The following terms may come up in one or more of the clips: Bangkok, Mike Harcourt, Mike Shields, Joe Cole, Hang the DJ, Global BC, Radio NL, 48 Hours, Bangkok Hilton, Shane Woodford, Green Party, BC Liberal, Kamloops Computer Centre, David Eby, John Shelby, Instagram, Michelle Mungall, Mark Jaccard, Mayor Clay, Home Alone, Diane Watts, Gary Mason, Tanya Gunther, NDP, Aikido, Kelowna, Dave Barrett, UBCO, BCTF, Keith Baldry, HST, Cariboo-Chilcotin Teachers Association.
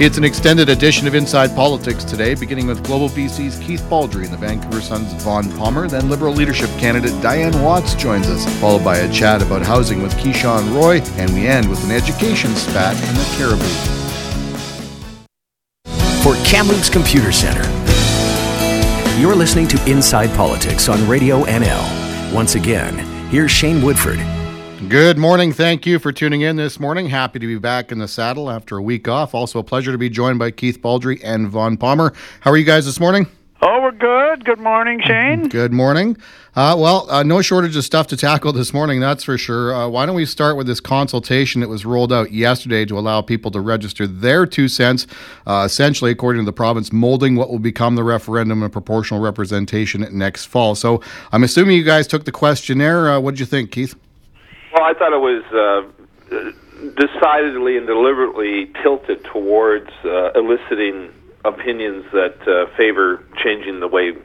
It's an extended edition of Inside Politics today, beginning with Global BC's Keith Baldry and the Vancouver Sun's Vaughn Palmer. Then Liberal leadership candidate Diane Watts joins us, followed by a chat about housing with Keyshawn Roy, and we end with an education spat in the Cariboo. For Kamloops Computer Centre, you're listening to Inside Politics on Radio NL. Once again, here's Shane Woodford. Good morning. Thank you for tuning in this morning. Happy to be back in the saddle after a week off. Also a pleasure to be joined by Keith Baldry and Vaughn Palmer. How are you guys this morning? Oh, we're good. Good morning, Shane. Good morning. No shortage of stuff to tackle this morning, that's for sure. Why don't we start with this consultation that was rolled out yesterday to allow people to register their 2 cents, essentially, according to the province, molding what will become the referendum and proportional representation next fall. So I'm assuming you guys took the questionnaire. What did you think, Keith? Well, I thought it was decidedly and deliberately tilted towards eliciting opinions that favor changing the way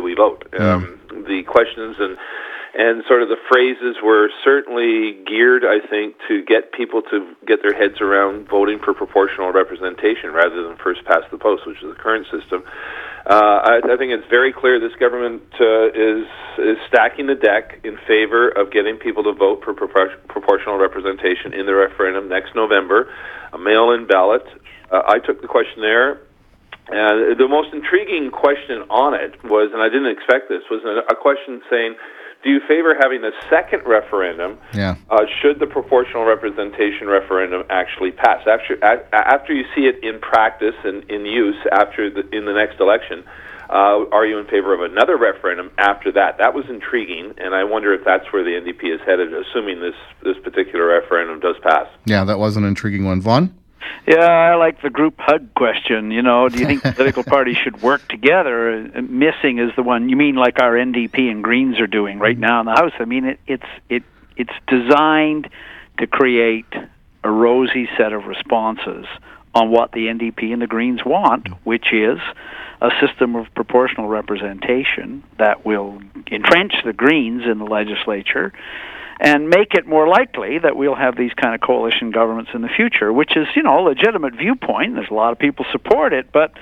we vote. The questions and sort of the phrases were certainly geared, I think, to get people to get their heads around voting for proportional representation rather than first past the post, which is the current system. I think it's very clear this government is stacking the deck in favor of getting people to vote for proportional representation in the referendum next November, a mail-in ballot. I took the questionnaire. The most intriguing question on it was, and I didn't expect this, was a question saying, do you favor having a second referendum should the proportional representation referendum actually pass? After you see it in practice and in use in the next election, are you in favor of another referendum after that? That was intriguing, and I wonder if that's where the NDP is headed, assuming this particular referendum does pass. Yeah, that was an intriguing one. Vaughn? Yeah, I like the group hug question. You know, do you think political parties should work together? Missing is the one you mean, like our NDP and Greens are doing right now in the House. I mean, it's designed to create a rosy set of responses on what the NDP and the Greens want, which is a system of proportional representation that will entrench the Greens in the legislature and make it more likely that we'll have these kind of coalition governments in the future, which is, you know, a legitimate viewpoint. There's a lot of people support it, but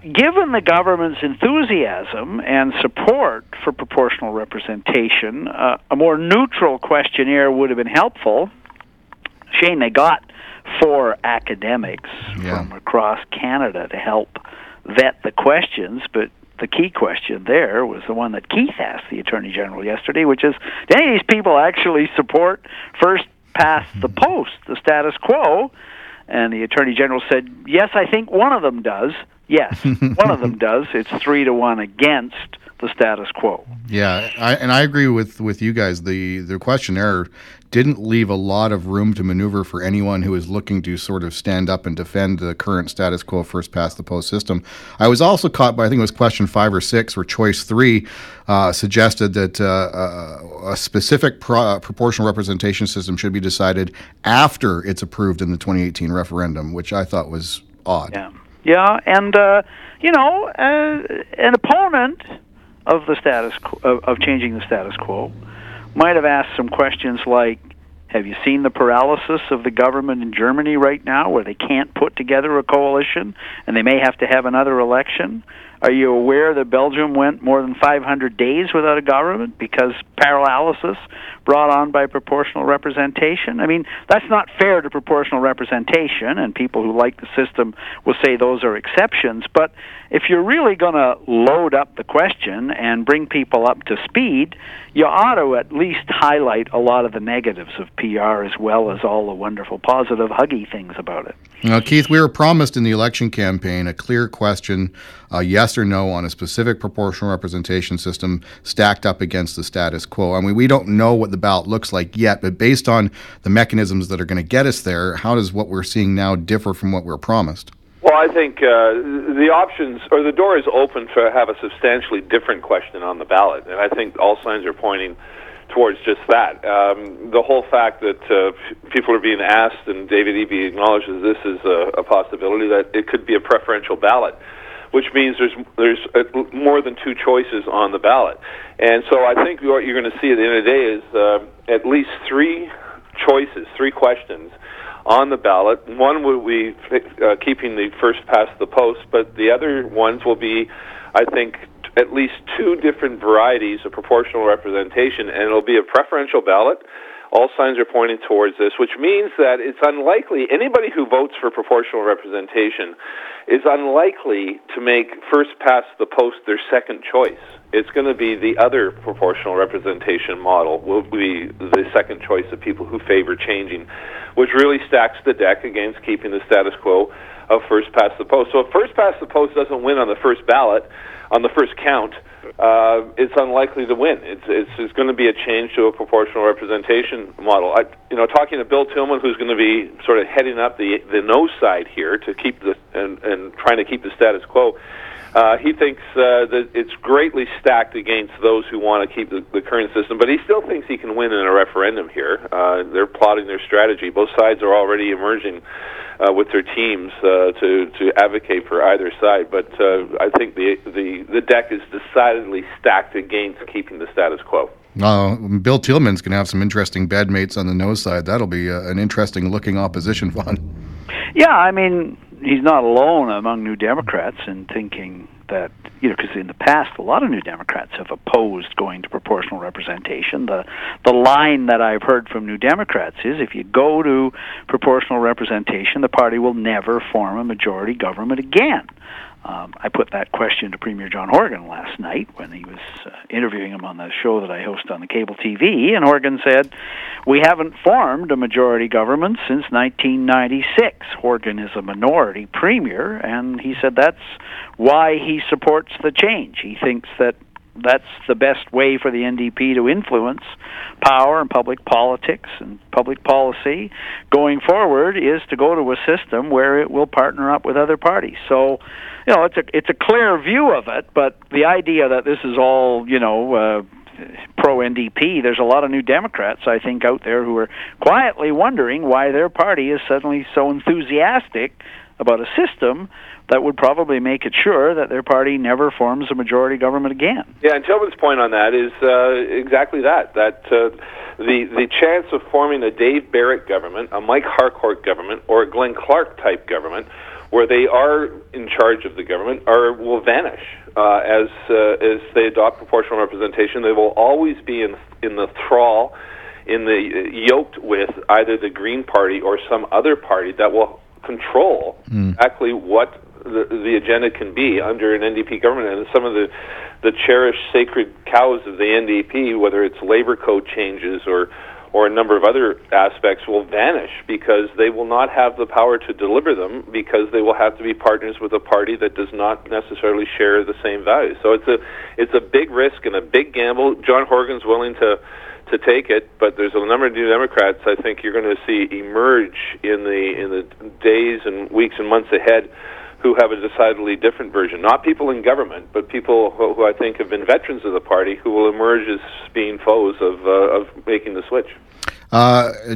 given the government's enthusiasm and support for proportional representation, a more neutral questionnaire would have been helpful. Shane, they got 4 academics from across Canada to help vet the questions, but the key question there was the one that Keith asked the Attorney General yesterday, which is, do any of these people actually support first past the post, the status quo? And the Attorney General said, yes, I think one of them does. Yes, one of them does. It's 3-1 against the status quo. Yeah, I agree with you guys. The questionnaire didn't leave a lot of room to maneuver for anyone who is looking to sort of stand up and defend the current status quo first past the post system. I was also caught by, I think it was question 5 or 6, where choice 3 suggested that a specific proportional representation system should be decided after it's approved in the 2018 referendum, which I thought was odd. Yeah, and, an opponent of the status quo, of changing the status quo, might have asked some questions like, have you seen the paralysis of the government in Germany right now where they can't put together a coalition and they may have to have another election? Are you aware that Belgium went more than 500 days without a government because paralysis brought on by proportional representation? I mean, that's not fair to proportional representation, and people who like the system will say those are exceptions. But if you're really going to load up the question and bring people up to speed, you ought to at least highlight a lot of the negatives of PR as well as all the wonderful positive huggy things about it. Now, Keith, we were promised in the election campaign a clear question, yes or no, on a specific proportional representation system stacked up against the status quo. I mean, we don't know what the ballot looks like yet, but based on the mechanisms that are going to get us there, how does what we're seeing now differ from what we're promised? Well, I think the options, or the door is open to have a substantially different question on the ballot, and I think all signs are pointing towards just that. The whole fact that people are being asked, and David Eby acknowledges this is a possibility, that it could be a preferential ballot, which means there's more than 2 choices on the ballot. And so I think what you're going to see at the end of the day is at least 3 choices, 3 questions on the ballot. One will be keeping the first past the post, but the other ones will be, I think, at least two different varieties of proportional representation, and it'll be a preferential ballot. All signs are pointing towards this, which means that it's unlikely anybody who votes for proportional representation is unlikely to make first past the post their second choice. It's going to be the other proportional representation model will be the second choice of people who favor changing, which really stacks the deck against keeping the status quo of first past the post. So if first past the post doesn't win on the first ballot, on the first count, it's unlikely to win. It's going to be a change to a proportional representation model. Talking to Bill Tillman, who's going to be sort of heading up the no side here to keep the and trying to keep the status quo, he thinks that it's greatly stacked against those who want to keep the current system. But he still thinks he can win in a referendum here. They're plotting their strategy. Both sides are already emerging with their teams to advocate for either side. But I think the deck is decidedly stacked against keeping the status quo. Bill Tillman's going to have some interesting bedmates on the no side. That'll be an interesting-looking opposition, Vaughn. Yeah, I mean, he's not alone among New Democrats in thinking that, because in the past, a lot of New Democrats have opposed going to proportional representation. The line that I've heard from New Democrats is, if you go to proportional representation, the party will never form a majority government again. I put that question to Premier John Horgan last night when he was interviewing him on the show that I host on the cable TV, and Horgan said, "We haven't formed a majority government since 1996. Horgan is a minority premier, and he said that's why he supports the change. He thinks that that's the best way for the NDP to influence power and public politics and public policy going forward is to go to a system where it will partner up with other parties." So, it's a clear view of it, but the idea that this is all, pro-NDP, there's a lot of New Democrats, I think, out there who are quietly wondering why their party is suddenly so enthusiastic about a system that would probably make it sure that their party never forms a majority government again. Yeah, and Tillman's point on that is exactly that the chance of forming a Dave Barrett government, a Mike Harcourt government, or a Glenn Clark type government, where they are in charge of the government, will vanish as they adopt proportional representation. They will always be in the thrall, yoked with either the Green Party or some other party that will control exactly what the agenda can be under an NDP government. And some of the cherished sacred cows of the NDP, whether it's labor code changes or a number of other aspects, will vanish because they will not have the power to deliver them, because they will have to be partners with a party that does not necessarily share the same values. So it's a big risk and a big gamble. John Horgan's willing to take it, but there's a number of New Democrats I think you're going to see emerge in the days and weeks and months ahead who have a decidedly different version. Not people in government, but people who I think have been veterans of the party who will emerge as being foes of making the switch.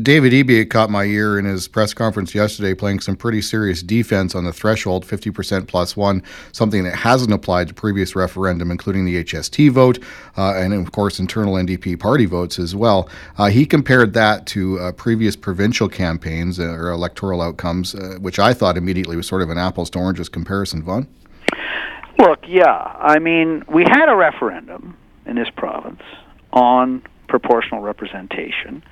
David Eby caught my ear in his press conference yesterday playing some pretty serious defense on the threshold, 50% plus one, something that hasn't applied to previous referendum, including the HST vote and, of course, internal NDP party votes as well. He compared that to previous provincial campaigns or electoral outcomes, which I thought immediately was sort of an apples to oranges comparison, Vaughn? Look, we had a referendum in this province on proportional representation.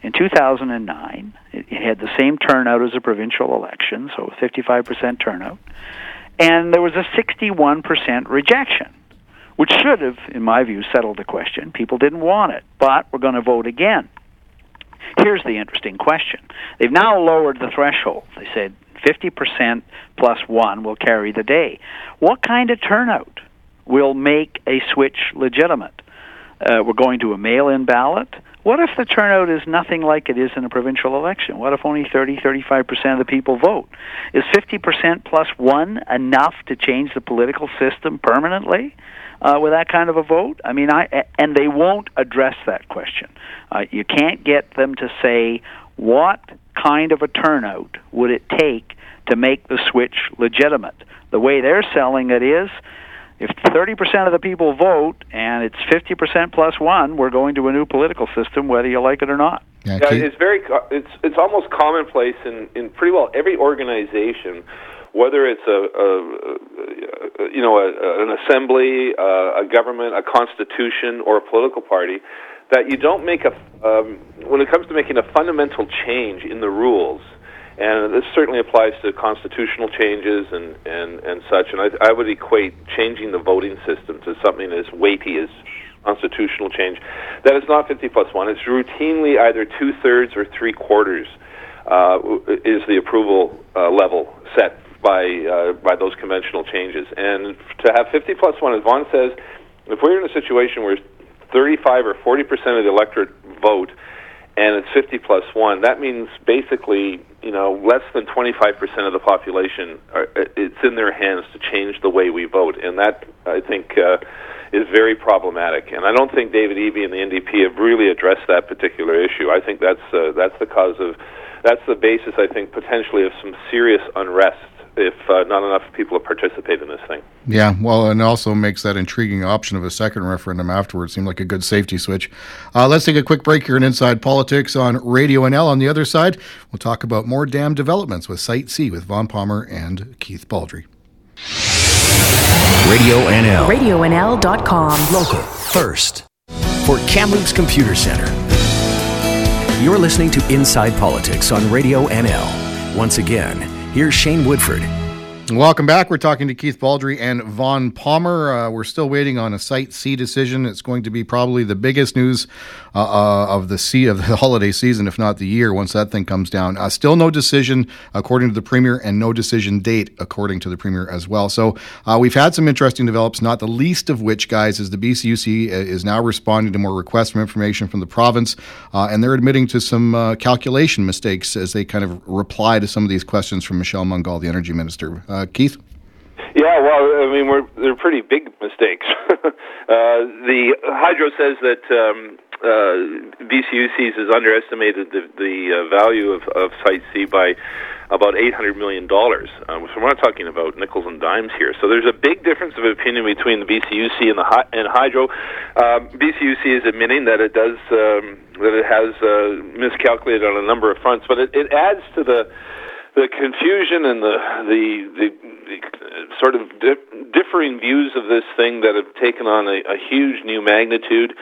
In 2009, it had the same turnout as a provincial election, so 55% turnout, and there was a 61% rejection, which should have, in my view, settled the question. People didn't want it, but we're going to vote again. Here's the interesting question. They've now lowered the threshold. They said 50% plus one will carry the day. What kind of turnout will make a switch legitimate? We're going to a mail-in ballot. What if the turnout is nothing like it is in a provincial election? What if only 30-35% of the people vote? Is 50% plus one enough to change the political system permanently with that kind of a vote? And they won't address that question. You can't get them to say, what kind of a turnout would it take to make the switch legitimate? The way they're selling it is, if 30% of the people vote and it's 50% plus one, we're going to a new political system, whether you like it or not. Yeah, it's very it's almost commonplace in pretty well every organization, whether it's an assembly, a government, a constitution, or a political party, that you don't make when it comes to making a fundamental change in the rules. And this certainly applies to constitutional changes and such. And I would equate changing the voting system to something as weighty as constitutional change. That is not 50+1. It's routinely either 2/3 or 3/4 is the approval level set by those conventional changes. And to have 50+1, as Vaughn says, if we're in a situation where 35 or 40% of the electorate vote, and it's 50+1. That means basically, less than 25% of the population. It's in their hands to change the way we vote, and that I think is very problematic. And I don't think David Eby and the NDP have really addressed that particular issue. I think that's the basis. I think potentially of some serious unrest if not enough people participate in this thing. Yeah, well, and also makes that intriguing option of a second referendum afterwards seem like a good safety switch. Let's take a quick break here in Inside Politics on Radio NL. On the other side, we'll talk about more dam developments with Site C with Vaughn Palmer and Keith Baldry. Radio NL. RadioNL.com. Local first. For Kamloops Computer Centre, you're listening to Inside Politics on Radio NL. Once again, here's Shane Woodford. Welcome back. We're talking to Keith Baldry and Vaughn Palmer. We're still waiting on a Site C decision. It's going to be probably the biggest news of the holiday season, if not the year, once that thing comes down. Still no decision, according to the Premier, and no decision date, according to the Premier as well. So we've had some interesting developments, not the least of which, guys, is the BCUC is now responding to more requests for information from the province, and they're admitting to some calculation mistakes as they kind of reply to some of these questions from Michelle Mungall, the Energy Minister. Keith? Yeah, well, I mean, they're pretty big mistakes. The Hydro says that BCUC has underestimated the value of Site C by about $800 million. So we're not talking about nickels and dimes here. So there's a big difference of opinion between the BCUC and Hydro. BCUC is admitting that it does that it has miscalculated on a number of fronts, but it adds to the confusion and the sort of differing views of this thing that have taken on a huge new magnitude.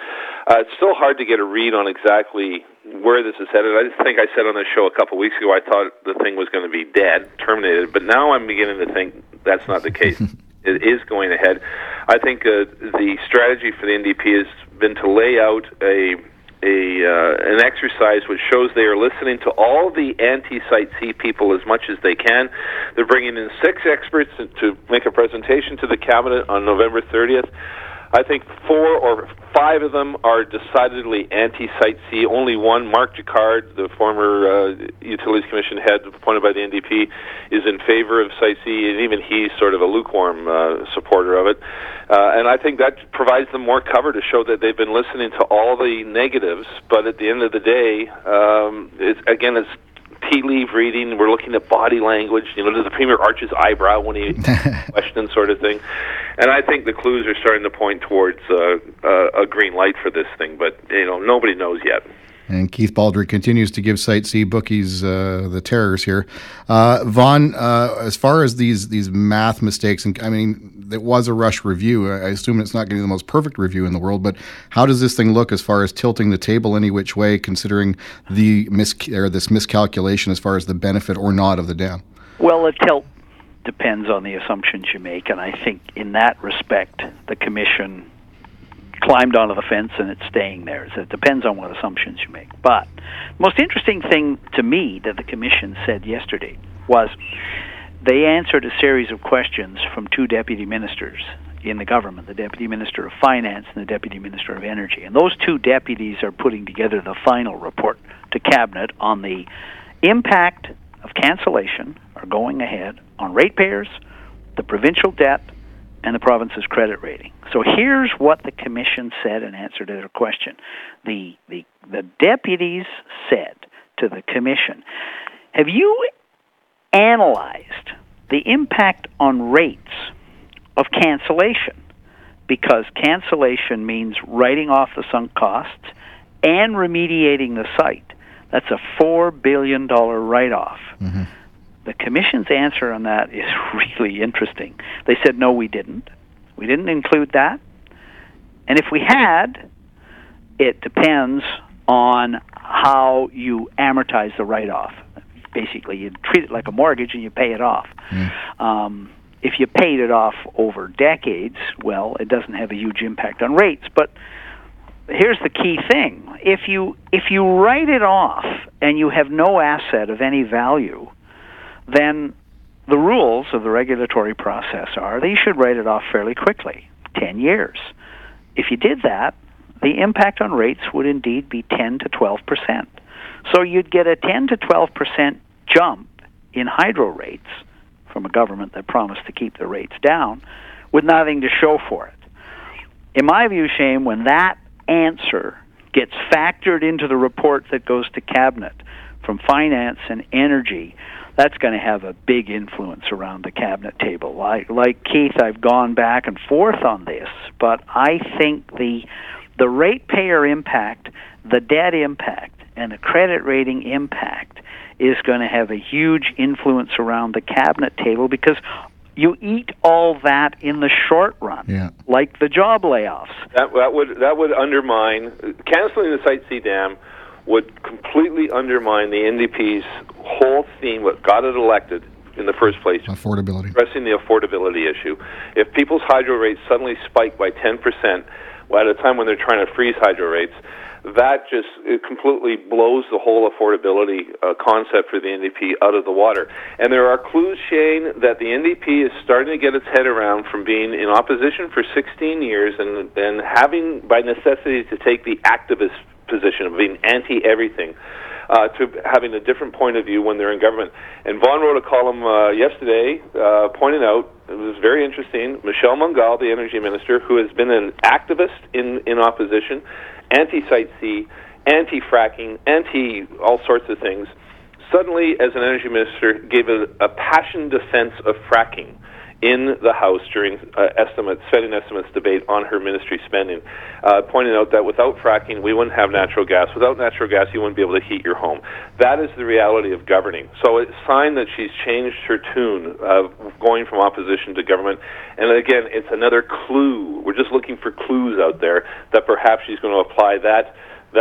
It's still hard to get a read on exactly where this is headed. I think I said on the show a couple weeks ago I thought the thing was going to be dead, terminated, but now I'm beginning to think that's not the case. It is going ahead. I think the strategy for the NDP has been to lay out an exercise which shows they are listening to all the anti-Site C people as much as they can. They're bringing in 6 experts to make a presentation to the Cabinet on November 30th. I think 4 or 5 of them are decidedly anti-Site C. Only one, Mark Jaccard, the former Utilities Commission head appointed by the NDP, is in favor of Site C, and even he's sort of a lukewarm supporter of it. And I think that provides them more cover to show that they've been listening to all the negatives, but at the end of the day, it's tea leaf reading. We're looking at body language. Does the Premier arch his eyebrow when he questions, sort of thing? And I think the clues are starting to point towards a green light for this thing, but nobody knows yet. And Keith Baldry continues to give Site C bookies the terrors here. Vaughn, as far as these math mistakes, and I mean, it was a rush review. I assume it's not going to be the most perfect review in the world, but how does this thing look as far as tilting the table any which way, considering this miscalculation as far as the benefit or not of the dam? Well, a tilt depends on the assumptions you make, and I think in that respect, the Commission climbed onto the fence and it's staying there. So it depends on what assumptions you make. But the most interesting thing to me that the Commission said yesterday was they answered a series of questions from 2 deputy ministers in the government, the Deputy Minister of Finance and the Deputy Minister of Energy. And those 2 deputies are putting together the final report to Cabinet on the impact of cancellation or going ahead on ratepayers, the provincial debt, and the province's credit rating. So here's what the Commission said in answer to their question. The deputies said to the Commission, have you analyzed the impact on rates of cancellation? Because cancellation means writing off the sunk costs and remediating the site. That's a $4 billion write-off. Mm-hmm. The Commission's answer on that is really interesting. They said, no, we didn't. We didn't include that. And if we had, it depends on how you amortize the write-off. Basically, you treat it like a mortgage and you pay it off. Mm. If you paid it off over decades, well, it doesn't have a huge impact on rates. But here's the key thing. If you write it off and you have no asset of any value, then the rules of the regulatory process are that you should write it off fairly quickly, 10 years. If you did that, the impact on rates would indeed be 10 to 12%. So you'd get a 10 to 12% jump in hydro rates from a government that promised to keep the rates down with nothing to show for it. In my view, Shane, when that answer gets factored into the report that goes to Cabinet from Finance and Energy, that's going to have a big influence around the Cabinet table. Like Keith, I've gone back and forth on this, but I think the ratepayer impact, the debt impact, and the credit rating impact is going to have a huge influence around the Cabinet table because you eat all that in the short run, yeah, like the job layoffs. That would undermine, canceling the Site C dam would completely undermine the NDP's whole theme, what got it elected in the first place. Affordability. Addressing the affordability issue. If people's hydro rates suddenly spike by 10%, well, at a time when they're trying to freeze hydro rates, that just it completely blows the whole affordability concept for the NDP out of the water. And there are clues, Shane, that the NDP is starting to get its head around from being in opposition for 16 years and having, by necessity, to take the activist position of being anti-everything, to having a different point of view when they're in government. And Vaughn wrote a column yesterday pointing out, it was very interesting, Michelle Mungall, the energy minister, who has been an activist in opposition, anti-Site C, anti-fracking, anti-all sorts of things, suddenly, as an energy minister, gave a passionate defense of fracking in the House during spending estimates debate on her ministry spending, pointing out that without fracking, we wouldn't have natural gas. Without natural gas, you wouldn't be able to heat your home. That is the reality of governing. So it's a sign that she's changed her tune of going from opposition to government. And again, it's another clue. We're just looking for clues out there that perhaps she's going to apply that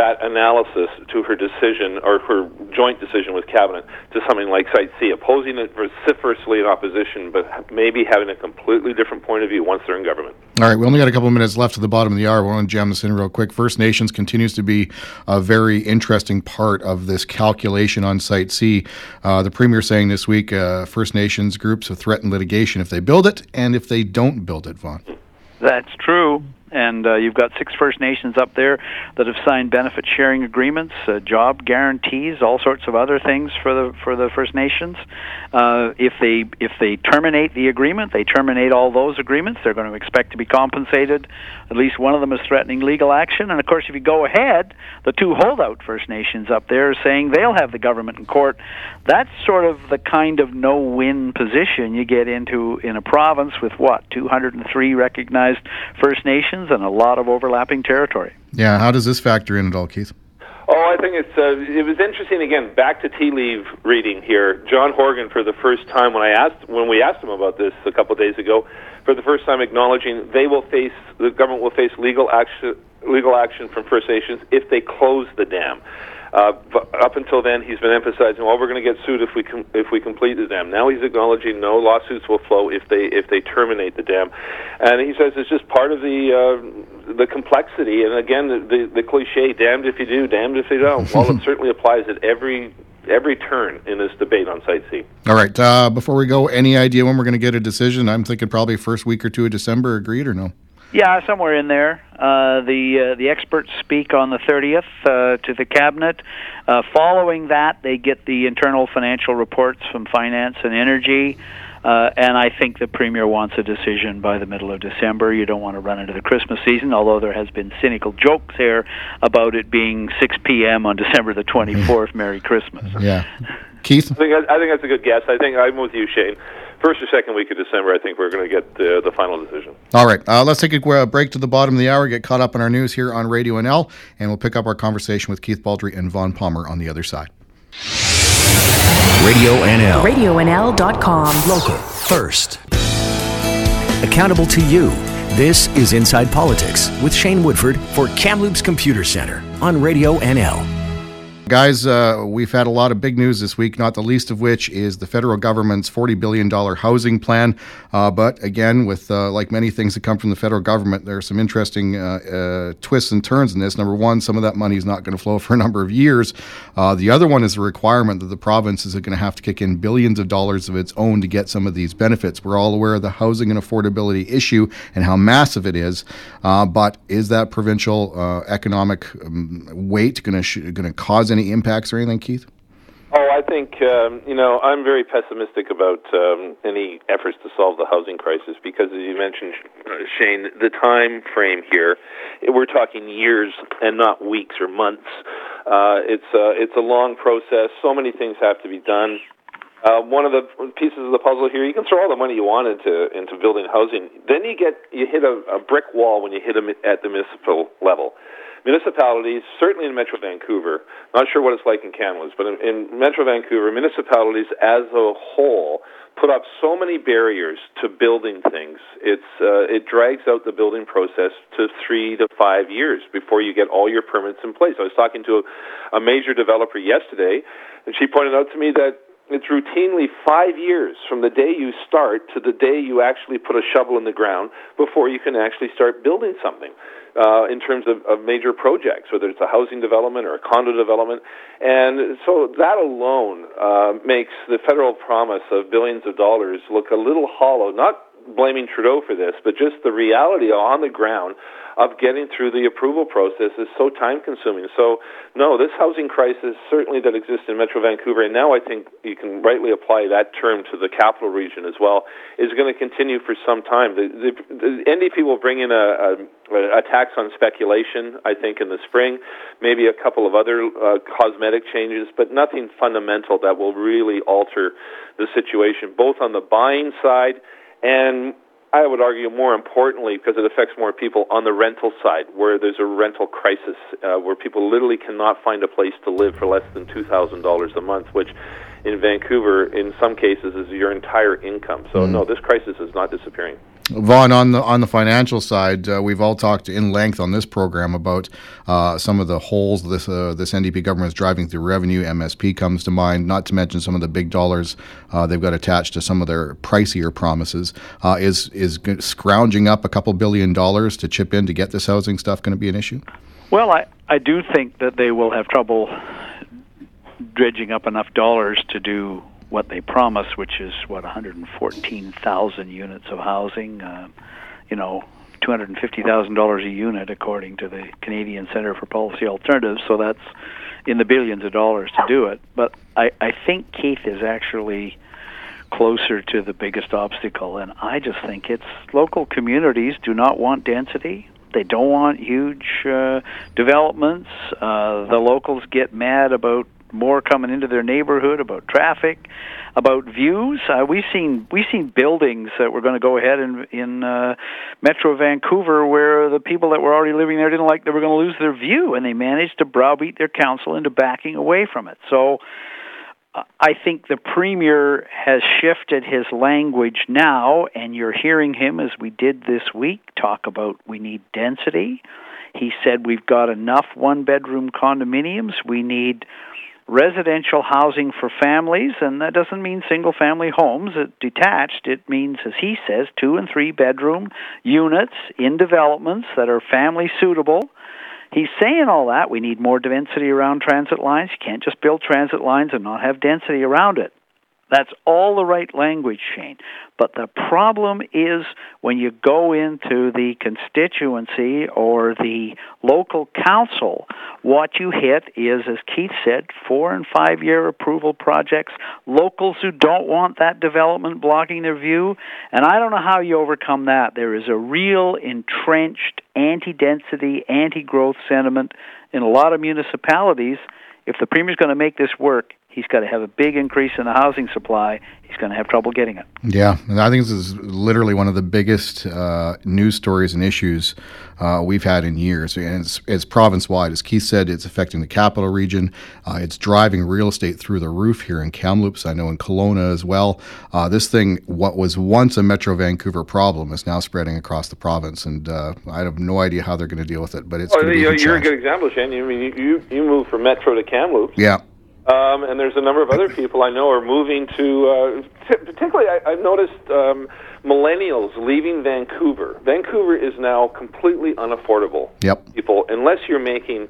analysis to her decision, or her joint decision with Cabinet, to something like Site C, opposing it vociferously in opposition, but maybe having a completely different point of view once they're in government. All right, we only got a couple of minutes left at the bottom of the hour. We're going to jam this in real quick. First Nations continues to be a very interesting part of this calculation on Site C. The Premier saying this week, First Nations groups have threatened litigation if they build it and if they don't build it, Vaughn. That's true. And you've got 6 First Nations up there that have signed benefit-sharing agreements, job guarantees, all sorts of other things for the First Nations. If they terminate the agreement, they terminate all those agreements. They're going to expect to be compensated. At least one of them is threatening legal action. And, of course, if you go ahead, the 2 holdout First Nations up there are saying they'll have the government in court. That's sort of the kind of no-win position you get into in a province with, 203 recognized First Nations and a lot of overlapping territory. Yeah, how does this factor in at all, Keith? Oh, I think it was interesting, again, back to tea leaf reading here. John Horgan, for the first time, when we asked him about this a couple of days ago, for the first time acknowledging the government will face legal action from First Nations if they close the dam. But up until then, he's been emphasizing, we're going to get sued if we complete the dam. Now he's acknowledging no lawsuits will flow if they terminate the dam, and he says it's just part of the complexity. And again, the cliche, damned if you do, damned if you don't. Well, it certainly applies at every turn in this debate on Site C. All right, before we go, any idea when we're going to get a decision? I'm thinking probably first week or two of December. Agreed or no? Yeah, somewhere in there. The experts speak on the 30th to the Cabinet. Following that, they get the internal financial reports from Finance and Energy. And I think the Premier wants a decision by the middle of December. You don't want to run into the Christmas season, although there has been cynical jokes here about it being 6 p.m. on December the 24th. Merry Christmas. Yeah. Keith? I think that's a good guess. I think I'm with you, Shane. First or second week of December, I think we're going to get the final decision. All right. Let's take a break to the bottom of the hour, get caught up on our news here on Radio NL, and we'll pick up our conversation with Keith Baldry and Vaughn Palmer on the other side. Radio NL. RadioNL.com. Local first. Accountable to you. This is Inside Politics with Shane Woodford for Kamloops Computer Centre on Radio NL. Guys, we've had a lot of big news this week, not the least of which is the federal government's $40 billion housing plan. But again, with like many things that come from the federal government, there are some interesting twists and turns in this. Number one, some of that money is not going to flow for a number of years. The other one is the requirement that the provinces are going to have to kick in billions of dollars of its own to get some of these benefits. We're all aware of the housing and affordability issue and how massive it is. But is that provincial economic weight going to cause any impacts or anything, Keith? Oh, I think, I'm very pessimistic about any efforts to solve the housing crisis because, as you mentioned, Shane, the time frame here, we're talking years and not weeks or months. It's a long process. So many things have to be done. One of the pieces of the puzzle here, you can throw all the money you want into building housing. Then you hit a brick wall when you hit them at the municipal level. Municipalities, certainly in Metro Vancouver, not sure what it's like in Kamloops, but in Metro Vancouver, municipalities as a whole put up so many barriers to building things. It drags out the building process to 3 to 5 years before you get all your permits in place. I was talking to a major developer yesterday, and she pointed out to me that it's routinely 5 years from the day you start to the day you actually put a shovel in the ground before you can actually start building something in terms of major projects, whether it's a housing development or a condo development. And so that alone makes the federal promise of billions of dollars look a little hollow, not blaming Trudeau for this, but just the reality on the ground of getting through the approval process is so time-consuming. So, no, this housing crisis certainly that exists in Metro Vancouver, and now I think you can rightly apply that term to the capital region as well, is going to continue for some time. The NDP will bring in a tax on speculation, I think, in the spring, maybe a couple of other cosmetic changes, but nothing fundamental that will really alter the situation, both on the buying side and I would argue more importantly, because it affects more people, on the rental side, where there's a rental crisis, where people literally cannot find a place to live for less than $2,000 a month, which in Vancouver, in some cases, is your entire income. So, no, this crisis is not disappearing. Vaughn, on the financial side, we've all talked in length on this program about some of the holes this NDP government is driving through revenue. MSP comes to mind, not to mention some of the big dollars they've got attached to some of their pricier promises. Is scrounging up a couple $2 billion to chip in to get this housing stuff going to be an issue? Well, I do think that they will have trouble dredging up enough dollars to do what they promised, which is, 114,000 units of housing, $250,000 a unit, according to the Canadian Centre for Policy Alternatives, so that's in the billions of dollars to do it. But I think Keith is actually closer to the biggest obstacle, and I just think it's local communities do not want density. They don't want huge developments. The locals get mad about more coming into their neighborhood, about traffic, about views. We've seen buildings that were going to go ahead in Metro Vancouver where the people that were already living there didn't like they were going to lose their view, and they managed to browbeat their council into backing away from it. So I think the Premier has shifted his language now, and you're hearing him, as we did this week, talk about we need density. He said we've got enough one-bedroom condominiums. We need residential housing for families, and that doesn't mean single-family homes. Detached, it means, as he says, 2- and 3-bedroom units in developments that are family-suitable. He's saying all that. We need more density around transit lines. You can't just build transit lines and not have density around it. That's all the right language, Shane. But the problem is when you go into the constituency or the local council, what you hit is, as Keith said, 4- and 5-year approval projects, locals who don't want that development blocking their view. And I don't know how you overcome that. There is a real entrenched anti-density, anti-growth sentiment in a lot of municipalities. If the Premier's going to make this work, he's got to have a big increase in the housing supply. He's going to have trouble getting it. Yeah, and I think this is literally one of the biggest news stories and issues we've had in years. And it's province-wide. As Keith said, it's affecting the capital region. It's driving real estate through the roof here in Kamloops, I know in Kelowna as well. This thing, what was once a Metro Vancouver problem, is now spreading across the province. And I have no idea how they're going to deal with it. But it's going to be a challenge. You're a good example, Shane. I mean, you moved from Metro to Kamloops. Yeah. And there's a number of other people I know are moving to, particularly I've noticed millennials leaving Vancouver. Vancouver is now completely unaffordable. Yep. People, unless you're making,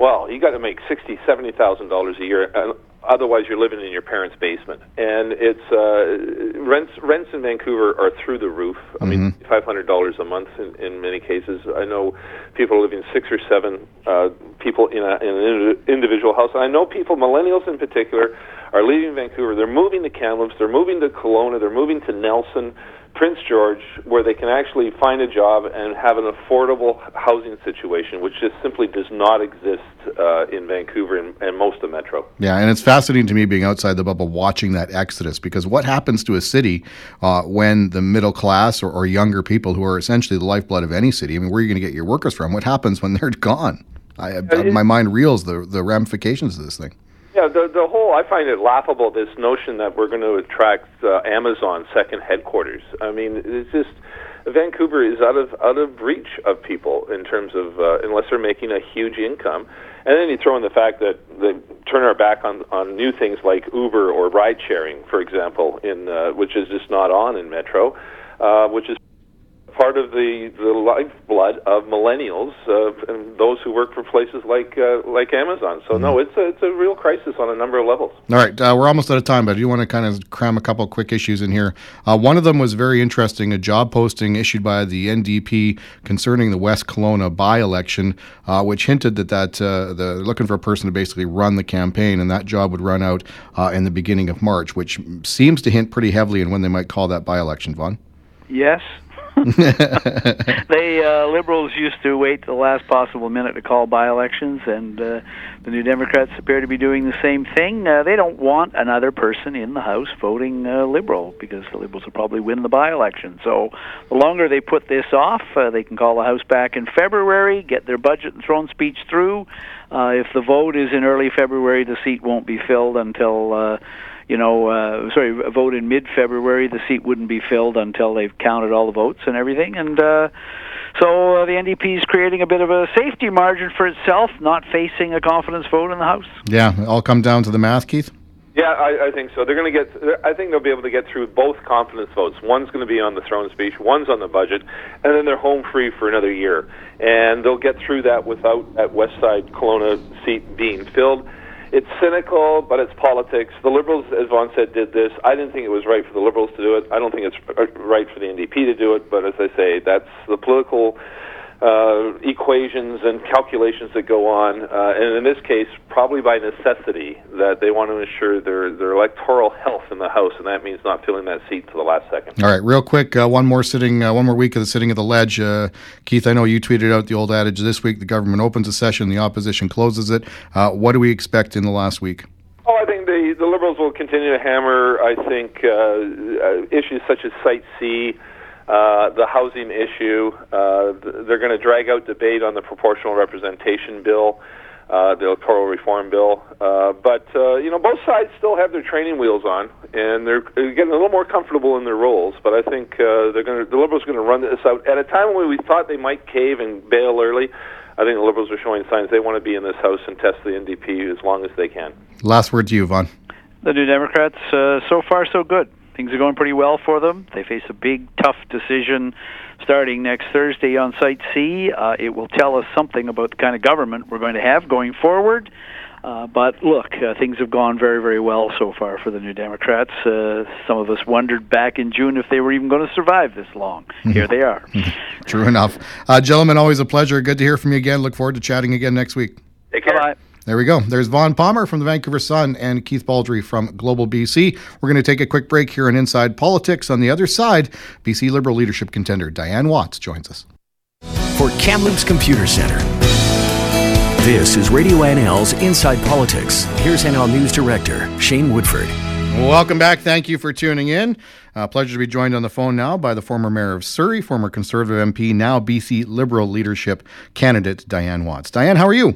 well, you got to make $60,000, $70,000 a year, and otherwise you're living in your parents' basement. And it's rents in Vancouver are through the roof. I mean, $500 a month in many cases. I know people living 6 or 7 people in an individual house. And I know people, millennials in particular, are leaving Vancouver. They're moving to Kamloops. They're moving to Kelowna. They're moving to Nelson, Prince George, where they can actually find a job and have an affordable housing situation, which just simply does not exist in Vancouver and most of Metro. Yeah, and it's fascinating to me being outside the bubble watching that exodus, because what happens to a city when the middle class or younger people, who are essentially the lifeblood of any city, I mean, where are you going to get your workers from? What happens when they're gone? My mind reels the ramifications of this thing. Yeah, the whole, I find it laughable, this notion that we're going to attract Amazon's second headquarters. I mean, it's just, Vancouver is out of reach of people in terms of, unless they're making a huge income. And then you throw in the fact that they turn our back on new things like Uber or ride sharing, for example, which is just not on in Metro, which is part of the lifeblood of millennials and those who work for places like Amazon. So no, it's a real crisis on a number of levels. All right, we're almost out of time, but I do want to kind of cram a couple quick issues in here. One of them was very interesting, a job posting issued by the NDP concerning the West Kelowna by-election, which hinted that they're looking for a person to basically run the campaign, and that job would run out in the beginning of March, which seems to hint pretty heavily in when they might call that by-election, Vaughn. Yes. They Liberals used to wait to the last possible minute to call by-elections, and the New Democrats appear to be doing the same thing. They don't want another person in the House voting Liberal, because the Liberals will probably win the by-election. So the longer they put this off, they can call the House back in February, get their budget and throne speech through. If the vote is in early February, the seat won't be filled until... vote in mid-February, the seat wouldn't be filled until they've counted all the votes and everything. And so the NDP is creating a bit of a safety margin for itself, not facing a confidence vote in the House. Yeah, it all come down to the math, Keith? Yeah, I think so. I think they'll be able to get through both confidence votes. One's going to be on the throne speech, one's on the budget, and then they're home free for another year. And they'll get through that without that Westside Kelowna seat being filled. It's cynical, but it's politics. The Liberals, as Vaughn said, did this. I didn't think it was right for the Liberals to do it. I don't think it's right for the NDP to do it. But as I say, that's the political equations and calculations that go on. And in this case, probably by necessity, that they want to ensure their electoral health in the House, and that means not filling that seat to the last second. All right, real quick, one more week of the sitting at the ledge. Keith, I know you tweeted out the old adage this week: the government opens a session, the opposition closes it. What do we expect in the last week? Oh, I think the Liberals will continue to hammer, I think, issues such as Site C, the housing issue. They're going to drag out debate on the proportional representation bill, the electoral reform bill. But both sides still have their training wheels on, and they're getting a little more comfortable in their roles. But I think the Liberals are going to run this out. At a time when we thought they might cave and bail early, I think the Liberals are showing signs they want to be in this House and test the NDP as long as they can. Last word to you, Vaughn. The New Democrats, so far so good. Things are going pretty well for them. They face a big, tough decision starting next Thursday on Site C. It will tell us something about the kind of government we're going to have going forward. But look, things have gone very, very well so far for the New Democrats. Some of us wondered back in June if they were even going to survive this long. Here they are. True enough. Gentlemen, always a pleasure. Good to hear from you again. Look forward to chatting again next week. Take care. Bye. There we go. There's Vaughn Palmer from the Vancouver Sun and Keith Baldry from Global BC. We're going to take a quick break here on Inside Politics. On the other side, BC Liberal leadership contender Diane Watts joins us. For Kamloops Computer Centre, This is Radio NL's Inside Politics. Here's NL News Director Shane Woodford. Welcome back. Thank you for tuning in. Pleasure to be joined on the phone now by the former mayor of Surrey, former Conservative MP, now BC Liberal leadership candidate Diane Watts. Diane, how are you?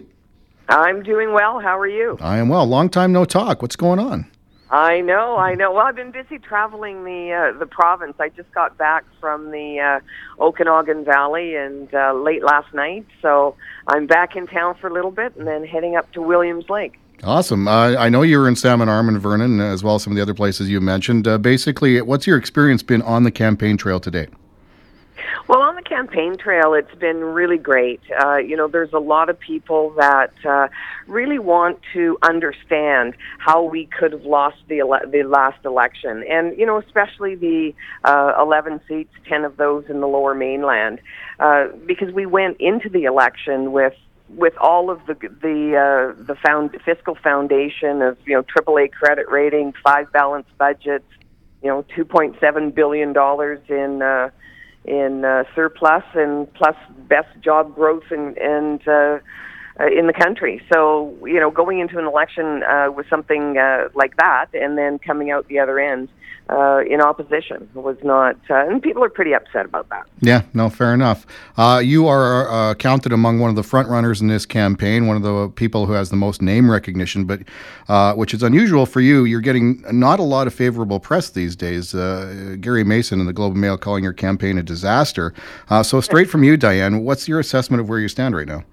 I'm doing well. How are you? I am well. Long time no talk. What's going on? I know. Well, I've been busy traveling the province. I just got back from the Okanagan Valley and late last night, so I'm back in town for a little bit and then heading up to Williams Lake. Awesome. I know you were in Salmon Arm and Vernon, as well as some of the other places you mentioned. Basically, what's your experience been on the campaign trail today? Well, on the campaign trail, it's been really great. There's a lot of people that really want to understand how we could have lost the last election, and, you know, especially the 11 seats, 10 of those in the Lower Mainland, because we went into the election with all of the fiscal foundation of, you know, AAA credit rating, 5 balanced budgets, you know, $2.7 billion in surplus, and plus best job growth in the country. So, you know, going into an election with something like that, and then coming out the other end in opposition was not, and people are pretty upset about that. Yeah, no, fair enough. You are counted among one of the front runners in this campaign, one of the people who has the most name recognition, but which is unusual for you. You're getting not a lot of favorable press these days. Gary Mason in the Globe and Mail calling your campaign a disaster. So straight from you, Diane, what's your assessment of where you stand right now?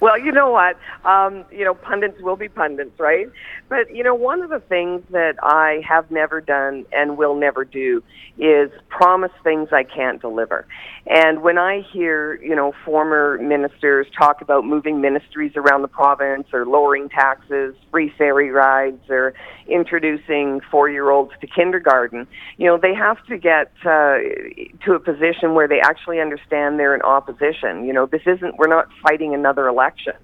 Well, you know what? Pundits will be pundits, right? But, you know, one of the things that I have never done and will never do is promise things I can't deliver. And when I hear, you know, former ministers talk about moving ministries around the province or lowering taxes, free ferry rides, or introducing 4-year-olds to kindergarten, you know, they have to get to a position where they actually understand they're in opposition. You know, we're not fighting another election.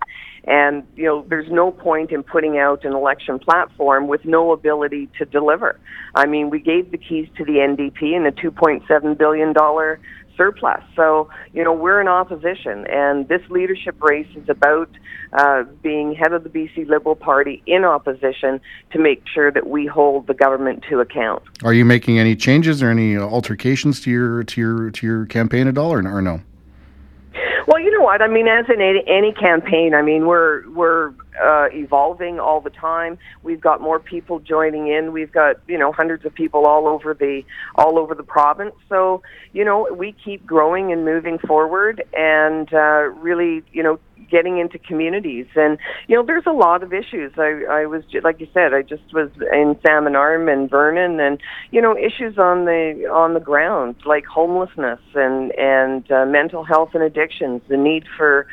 And, you know, there's no point in putting out an election platform with no ability to deliver. I mean, we gave the keys to the NDP in a $2.7 billion surplus. So, you know, we're in opposition, and this leadership race is about being head of the BC Liberal Party in opposition to make sure that we hold the government to account. Are you making any changes or any altercations to your campaign at all, or no? Well, you know what? I mean, as in any campaign, I mean, we're evolving all the time. We've got more people joining in. We've got, you know, hundreds of people all over the province. So, you know, we keep growing and moving forward, and really, you know, getting into communities. And, you know, there's a lot of issues. I was, like you said, I just was in Salmon Arm and Vernon, and, you know, issues on the ground, like homelessness and mental health and addictions, the need for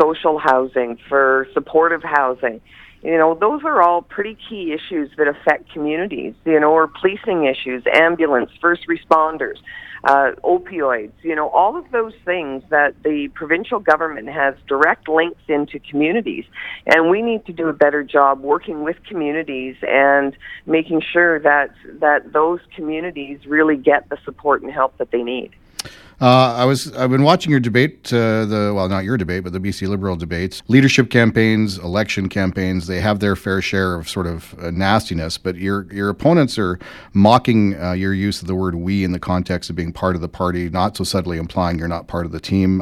social housing, for supportive housing. You know, those are all pretty key issues that affect communities, you know, or policing issues, ambulance, first responders, opioids, you know, all of those things that the provincial government has direct links into communities. And we need to do a better job working with communities and making sure that those communities really get the support and help that they need. I've been watching your debate, not your debate, but the BC Liberal debates. Leadership campaigns, election campaigns, they have their fair share of sort of nastiness, but your opponents are mocking your use of the word we in the context of being part of the party, not so subtly implying you're not part of the team.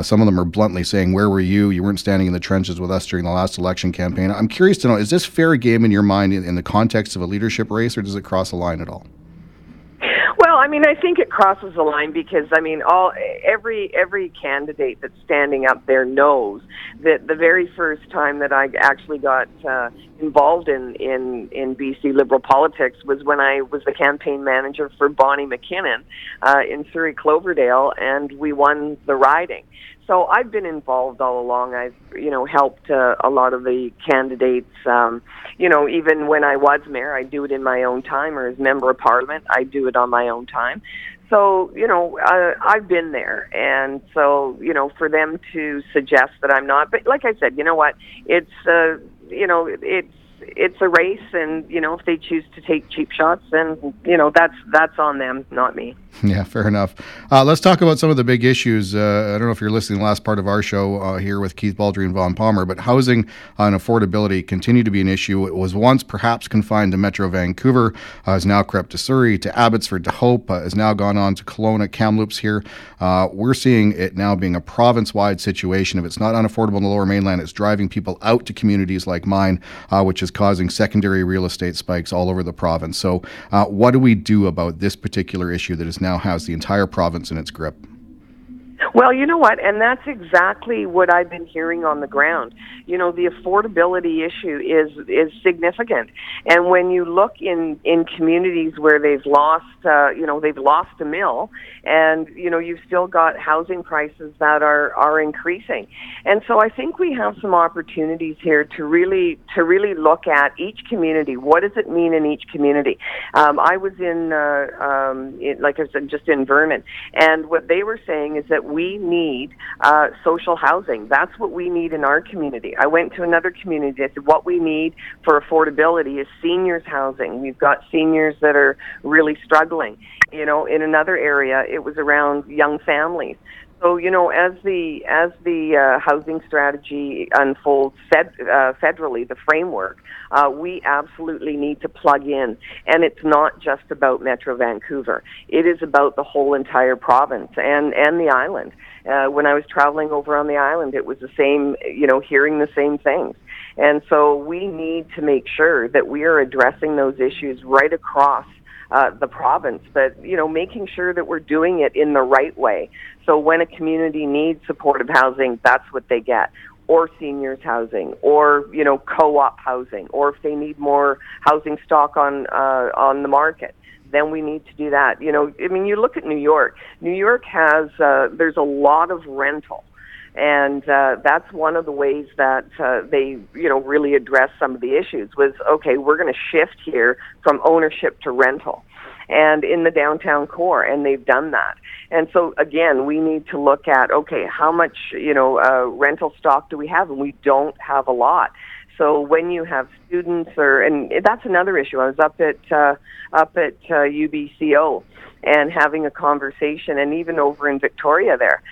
Some of them are bluntly saying, where were you? You weren't standing in the trenches with us during the last election campaign. I'm curious to know, is this fair game in your mind in the context of a leadership race, or does it cross a line at all? Well, I mean, I think it crosses the line because, I mean, every candidate that's standing up there knows that the very first time that I actually got involved in BC Liberal politics was when I was the campaign manager for Bonnie McKinnon in Surrey Cloverdale, and we won the riding. So I've been involved all along. I've, you know, helped a lot of the candidates. You know, even when I was mayor, I do it in my own time, or as member of parliament, I do it on my own time. So, you know, I've been there. And so, you know, for them to suggest that I'm not, but like I said, you know what, it's, you know, it's, it's a race, and you know, if they choose to take cheap shots, then you know that's on them, not me. Yeah, fair enough. Let's talk about some of the big issues. I don't know if you're listening to the last part of our show here with Keith Baldry and Vaughn Palmer, but housing and affordability continue to be an issue. It was once perhaps confined to Metro Vancouver, has now crept to Surrey, to Abbotsford, to Hope, has now gone on to Kelowna, Kamloops here. We're seeing it now being a province-wide situation. If it's not unaffordable in the Lower Mainland, it's driving people out to communities like mine, which is causing secondary real estate spikes all over the province. So what do we do about this particular issue that is now has the entire province in its grip? Well, you know what, and that's exactly what I've been hearing on the ground. You know, the affordability issue is significant. And when you look in communities where they've lost a mill, and, you know, you've still got housing prices that are increasing. And so I think we have some opportunities here to really look at each community. What does it mean in each community? I was in Vernon, and what they were saying is that we need social housing. That's what we need in our community. I went to another community. I said, what we need for affordability is seniors housing. We've got seniors that are really struggling. You know, in another area, it was around young families. So, you know, as the housing strategy unfolds federally, the framework, we absolutely need to plug in. And it's not just about Metro Vancouver. It is about the whole entire province and the island. When I was traveling over on the island, it was the same, you know, hearing the same things. And so we need to make sure that we are addressing those issues right across the province, but, you know, making sure that we're doing it in the right way. So when a community needs supportive housing, that's what they get, or seniors housing, or, you know, co-op housing, or if they need more housing stock on the market, then we need to do that. You know, I mean, you look at New York. New York has, there's a lot of rental. And that's one of the ways that they, you know, really addressed some of the issues was, okay, we're going to shift here from ownership to rental and in the downtown core, and they've done that. And so, again, we need to look at, okay, how much, you know, rental stock do we have? And we don't have a lot. So when you have students, and that's another issue. I was up at UBCO and having a conversation, and even over in Victoria there,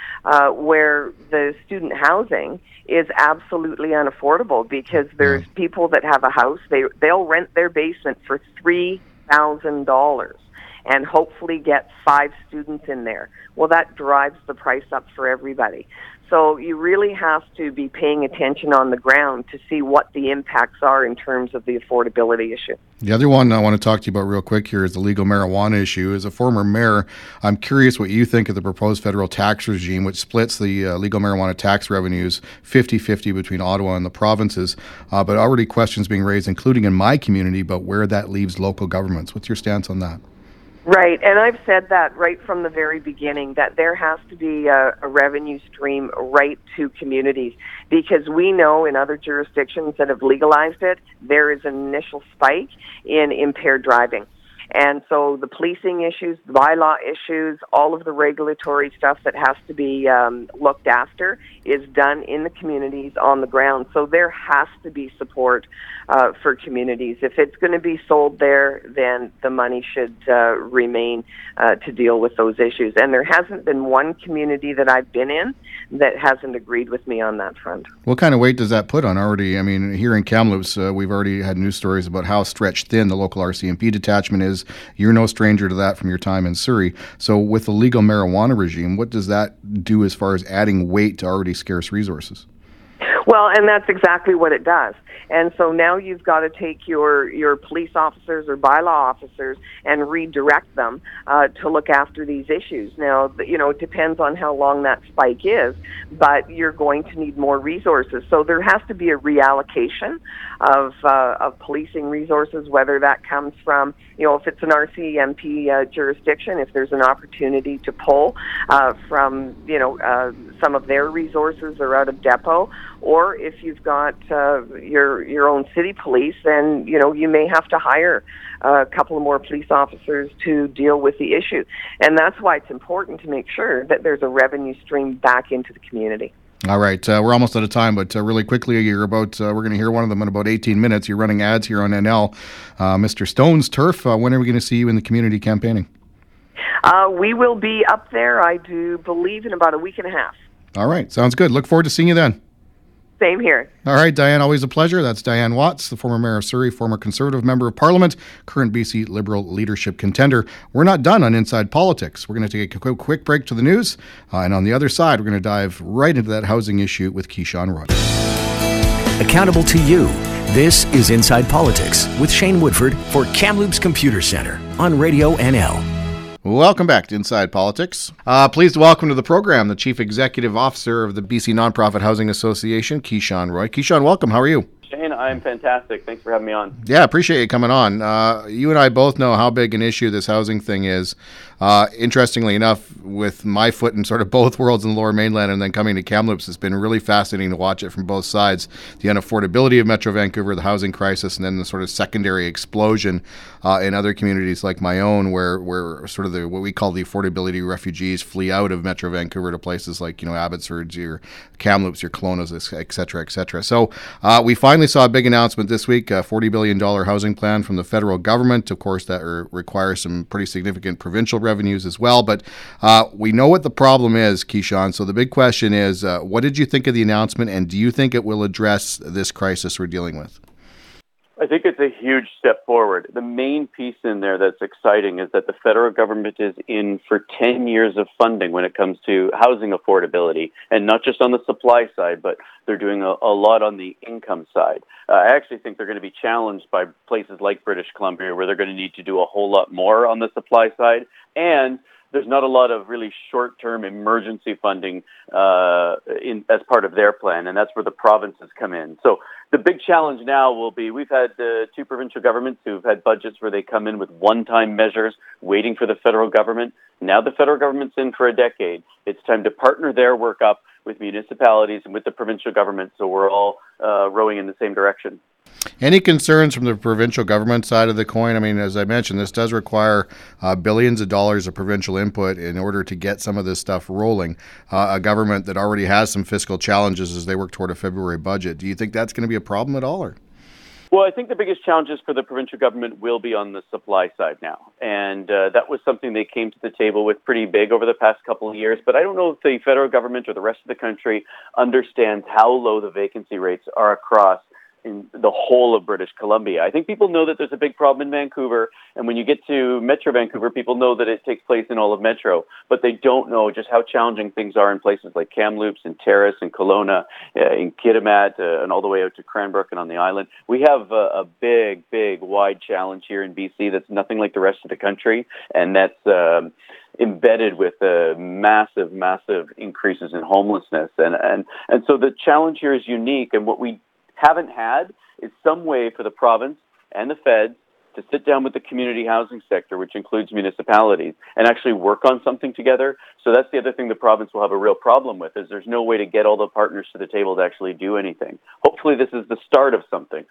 where the student housing is absolutely unaffordable because there's people that have a house, they'll rent their basement for $3,000 and hopefully get 5 students in there. Well, that drives the price up for everybody. So you really have to be paying attention on the ground to see what the impacts are in terms of the affordability issue. The other one I want to talk to you about real quick here is the legal marijuana issue. As a former mayor, I'm curious what you think of the proposed federal tax regime, which splits the legal marijuana tax revenues 50-50 between Ottawa and the provinces, but already questions being raised, including in my community, about where that leaves local governments. What's your stance on that? Right, and I've said that right from the very beginning, that there has to be a revenue stream right to communities, because we know in other jurisdictions that have legalized it, there is an initial spike in impaired driving. And so the policing issues, the bylaw issues, all of the regulatory stuff that has to be looked after is done in the communities on the ground. So there has to be support for communities. If it's going to be sold there, then the money should remain to deal with those issues. And there hasn't been one community that I've been in that hasn't agreed with me on that front. What kind of weight does that put on already? I mean, here in Kamloops, we've already had news stories about how stretched thin the local RCMP detachment is. You're no stranger to that from your time in Surrey. So with the legal marijuana regime, what does that do as far as adding weight to already scarce resources? Well, and that's exactly what it does. And so now you've got to take your police officers or bylaw officers and redirect them to look after these issues. Now, you know, it depends on how long that spike is, but you're going to need more resources. So there has to be a reallocation of policing resources, whether that comes from, you know, if it's an RCMP jurisdiction, if there's an opportunity to pull from, you know, some of their resources are out of depot, or if you've got your own city police, then, you know, you may have to hire a couple more police officers to deal with the issue. And that's why it's important to make sure that there's a revenue stream back into the community. All right, we're almost out of time, but really quickly, we're going to hear one of them in about 18 minutes. You're running ads here on NL. Mr. Stone's Turf, when are we going to see you in the community campaigning? We will be up there, I do believe, in about a week and a half. All right, sounds good. Look forward to seeing you then. Same here. All right, Diane, always a pleasure. That's Diane Watts, the former mayor of Surrey, former Conservative member of Parliament, current BC Liberal leadership contender. We're not done on Inside Politics. We're going to take a quick break to the news, and on the other side, we're going to dive right into that housing issue with Keyshawn Roy. Accountable to you. This is Inside Politics with Shane Woodford for Kamloops Computer Centre on Radio NL. Welcome back to Inside Politics. Pleased to welcome to the program the Chief Executive Officer of the BC Nonprofit Housing Association, Keyshawn Roy. Keyshawn, welcome. How are you? Shane, I'm fantastic. Thanks for having me on. Yeah, appreciate you coming on. You and I both know how big an issue this housing thing is. Interestingly enough, with my foot in sort of both worlds in the Lower Mainland and then coming to Kamloops, it's been really fascinating to watch it from both sides. The unaffordability of Metro Vancouver, the housing crisis, and then the sort of secondary explosion in other communities like my own, where sort of the what we call the affordability refugees flee out of Metro Vancouver to places like, you know, Abbotsford, your Kamloops, your Kelowna's, et cetera, et cetera. So we finally saw a big announcement this week, a $40 billion housing plan from the federal government. Of course, that requires some pretty significant provincial revenues as well. But we know what the problem is, Keyshawn. So the big question is, what did you think of the announcement, and do you think it will address this crisis we're dealing with? I think it's a huge step forward. The main piece in there that's exciting is that the federal government is in for 10 years of funding when it comes to housing affordability, and not just on the supply side, but they're doing a lot on the income side. I actually think they're going to be challenged by places like British Columbia, where they're going to need to do a whole lot more on the supply side, and there's not a lot of really short-term emergency funding as part of their plan, and that's where the provinces come in. So the big challenge now will be we've had two provincial governments who've had budgets where they come in with one-time measures waiting for the federal government. Now the federal government's in for a decade. It's time to partner their work up with municipalities and with the provincial government so we're all rowing in the same direction. Any concerns from the provincial government side of the coin? I mean, as I mentioned, this does require billions of dollars of provincial input in order to get some of this stuff rolling. A government that already has some fiscal challenges as they work toward a February budget. Do you think that's going to be a problem at all? Or? Well, I think the biggest challenges for the provincial government will be on the supply side now. And that was something they came to the table with pretty big over the past couple of years. But I don't know if the federal government or the rest of the country understands how low the vacancy rates are across in the whole of British Columbia. I think people know that there's a big problem in Vancouver, and when you get to Metro Vancouver, people know that it takes place in all of Metro, but they don't know just how challenging things are in places like Kamloops and Terrace and Kelowna, in Kitimat, and all the way out to Cranbrook and on the island. We have a big, big, wide challenge here in BC that's nothing like the rest of the country, and that's embedded with massive, massive increases in homelessness. And so the challenge here is unique, and what we haven't had is some way for the province and the feds to sit down with the community housing sector, which includes municipalities, and actually work on something together. So that's the other thing the province will have a real problem with, is there's no way to get all the partners to the table to actually do anything. Hopefully this is the start of something.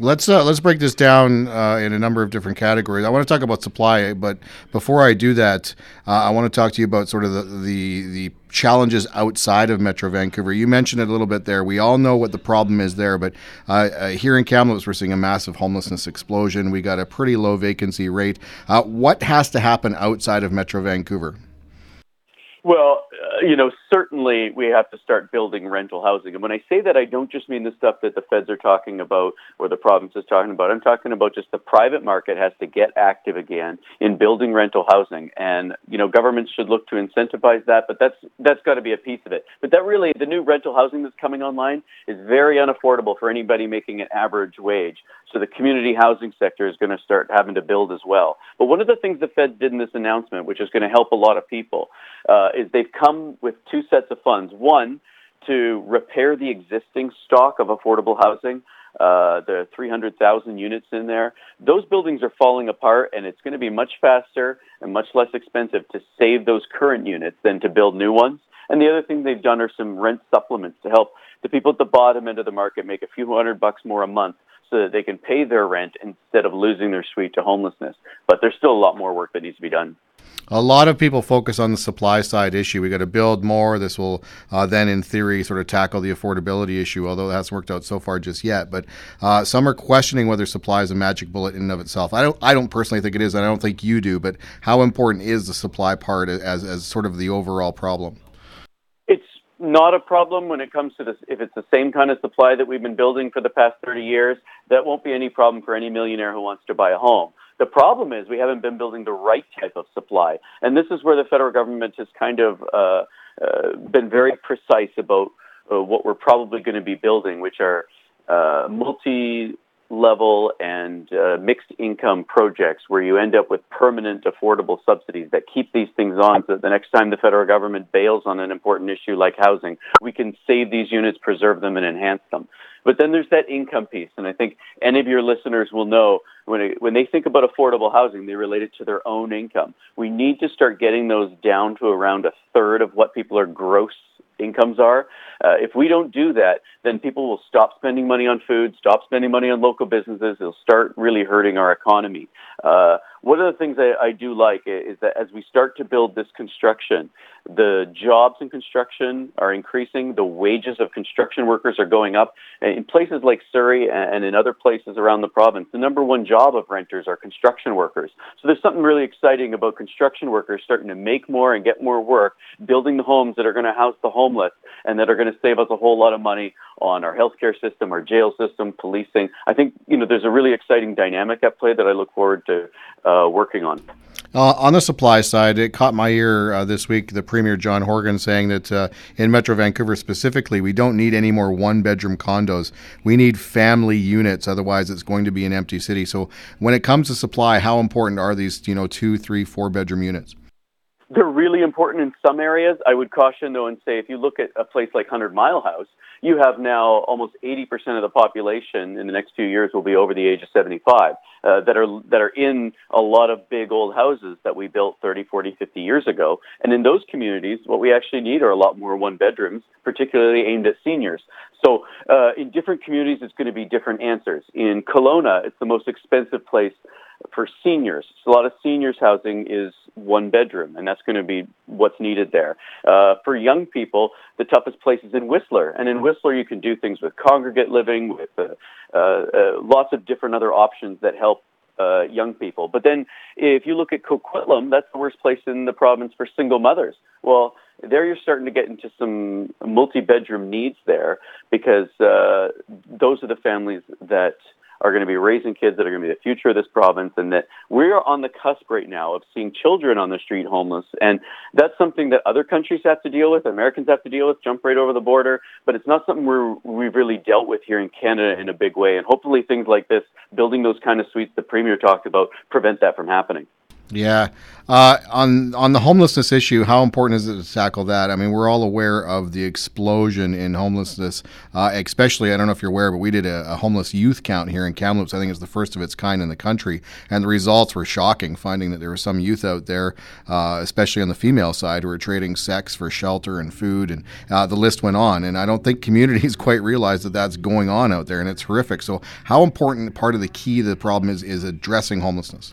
Let's break this down in a number of different categories. I want to talk about supply, but before I do that, I want to talk to you about sort of the challenges outside of Metro Vancouver. You mentioned it a little bit there. We all know what the problem is there, but here in Kamloops, we're seeing a massive homelessness explosion. We got a pretty low vacancy rate. What has to happen outside of Metro Vancouver? Well, certainly we have to start building rental housing. And when I say that, I don't just mean the stuff that the feds are talking about or the province is talking about. I'm talking about just the private market has to get active again in building rental housing. And, governments should look to incentivize that, but that's got to be a piece of it. But that really, the new rental housing that's coming online is very unaffordable for anybody making an average wage. So the community housing sector is going to start having to build as well. But one of the things the feds did in this announcement, which is going to help a lot of people, is they've come with two sets of funds. One, to repair the existing stock of affordable housing. There are 300,000 units in there. Those buildings are falling apart, and it's going to be much faster and much less expensive to save those current units than to build new ones. And the other thing they've done are some rent supplements to help the people at the bottom end of the market make a few $100 more a month so that they can pay their rent instead of losing their suite to homelessness. But there's still a lot more work that needs to be done. A lot of people focus on the supply side issue. We got to build more. This will then, in theory, sort of tackle the affordability issue, although that hasn't worked out so far just yet. But some are questioning whether supply is a magic bullet in and of itself. I don't personally think it is, and I don't think you do. But how important is the supply part as sort of the overall problem? It's not a problem when it comes to this. If it's the same kind of supply that we've been building for the past 30 years, that won't be any problem for any millionaire who wants to buy a home. The problem is we haven't been building the right type of supply. And this is where the federal government has kind of been very precise about what we're probably going to be building, which are multi-level and mixed income projects where you end up with permanent affordable subsidies that keep these things on so that the next time the federal government bails on an important issue like housing, we can save these units, preserve them, and enhance them. But then there's that income piece, and I think any of your listeners will know when they think about affordable housing, they relate it to their own income. We need to start getting those down to around a third of what people are gross incomes are. If we don't do that, then people will stop spending money on food, stop spending money on local businesses. It'll start really hurting our economy. One of the things I do like is that as we start to build this construction, the jobs in construction are increasing. The wages of construction workers are going up. In places like Surrey and in other places around the province, the number one job of renters are construction workers. So there's something really exciting about construction workers starting to make more and get more work, building the homes that are going to house the homeless and that are going to save us a whole lot of money on our healthcare system, our jail system, policing. I think, there's a really exciting dynamic at play that I look forward to working on. On the supply side, it caught my ear this week, the Premier John Horgan saying that in Metro Vancouver specifically, we don't need any more one-bedroom condos. We need family units, otherwise it's going to be an empty city. So when it comes to supply, how important are these, 2, 3, 4-bedroom units? They're really important in some areas. I would caution, though, and say if you look at a place like 100 Mile House, you have now almost 80% of the population in the next few years will be over the age of 75 that are in a lot of big old houses that we built 30, 40, 50 years ago. And in those communities, what we actually need are a lot more one-bedrooms, particularly aimed at seniors. So in different communities, it's going to be different answers. In Kelowna, it's the most expensive place for seniors. So a lot of seniors housing is one bedroom, and that's going to be what's needed there. For young people, the toughest place is in Whistler. And in Whistler, you can do things with congregate living, with lots of different other options that help young people. But then if you look at Coquitlam, that's the worst place in the province for single mothers. Well, there you're starting to get into some multi-bedroom needs there because those are the families that are going to be raising kids that are going to be the future of this province, and that we're on the cusp right now of seeing children on the street homeless. And that's something that other countries have to deal with, Americans have to deal with, jump right over the border, but it's not something we've really dealt with here in Canada in a big way. And hopefully things like this, building those kind of suites the Premier talked about, prevent that from happening. Yeah. On the homelessness issue, how important is it to tackle that? I mean, we're all aware of the explosion in homelessness, especially, I don't know if you're aware, but we did a homeless youth count here in Kamloops. I think it's the first of its kind in the country. And the results were shocking, finding that there were some youth out there, especially on the female side, who were trading sex for shelter and food. And the list went on. And I don't think communities quite realize that that's going on out there. And it's horrific. So how important part of the key to the problem is addressing homelessness?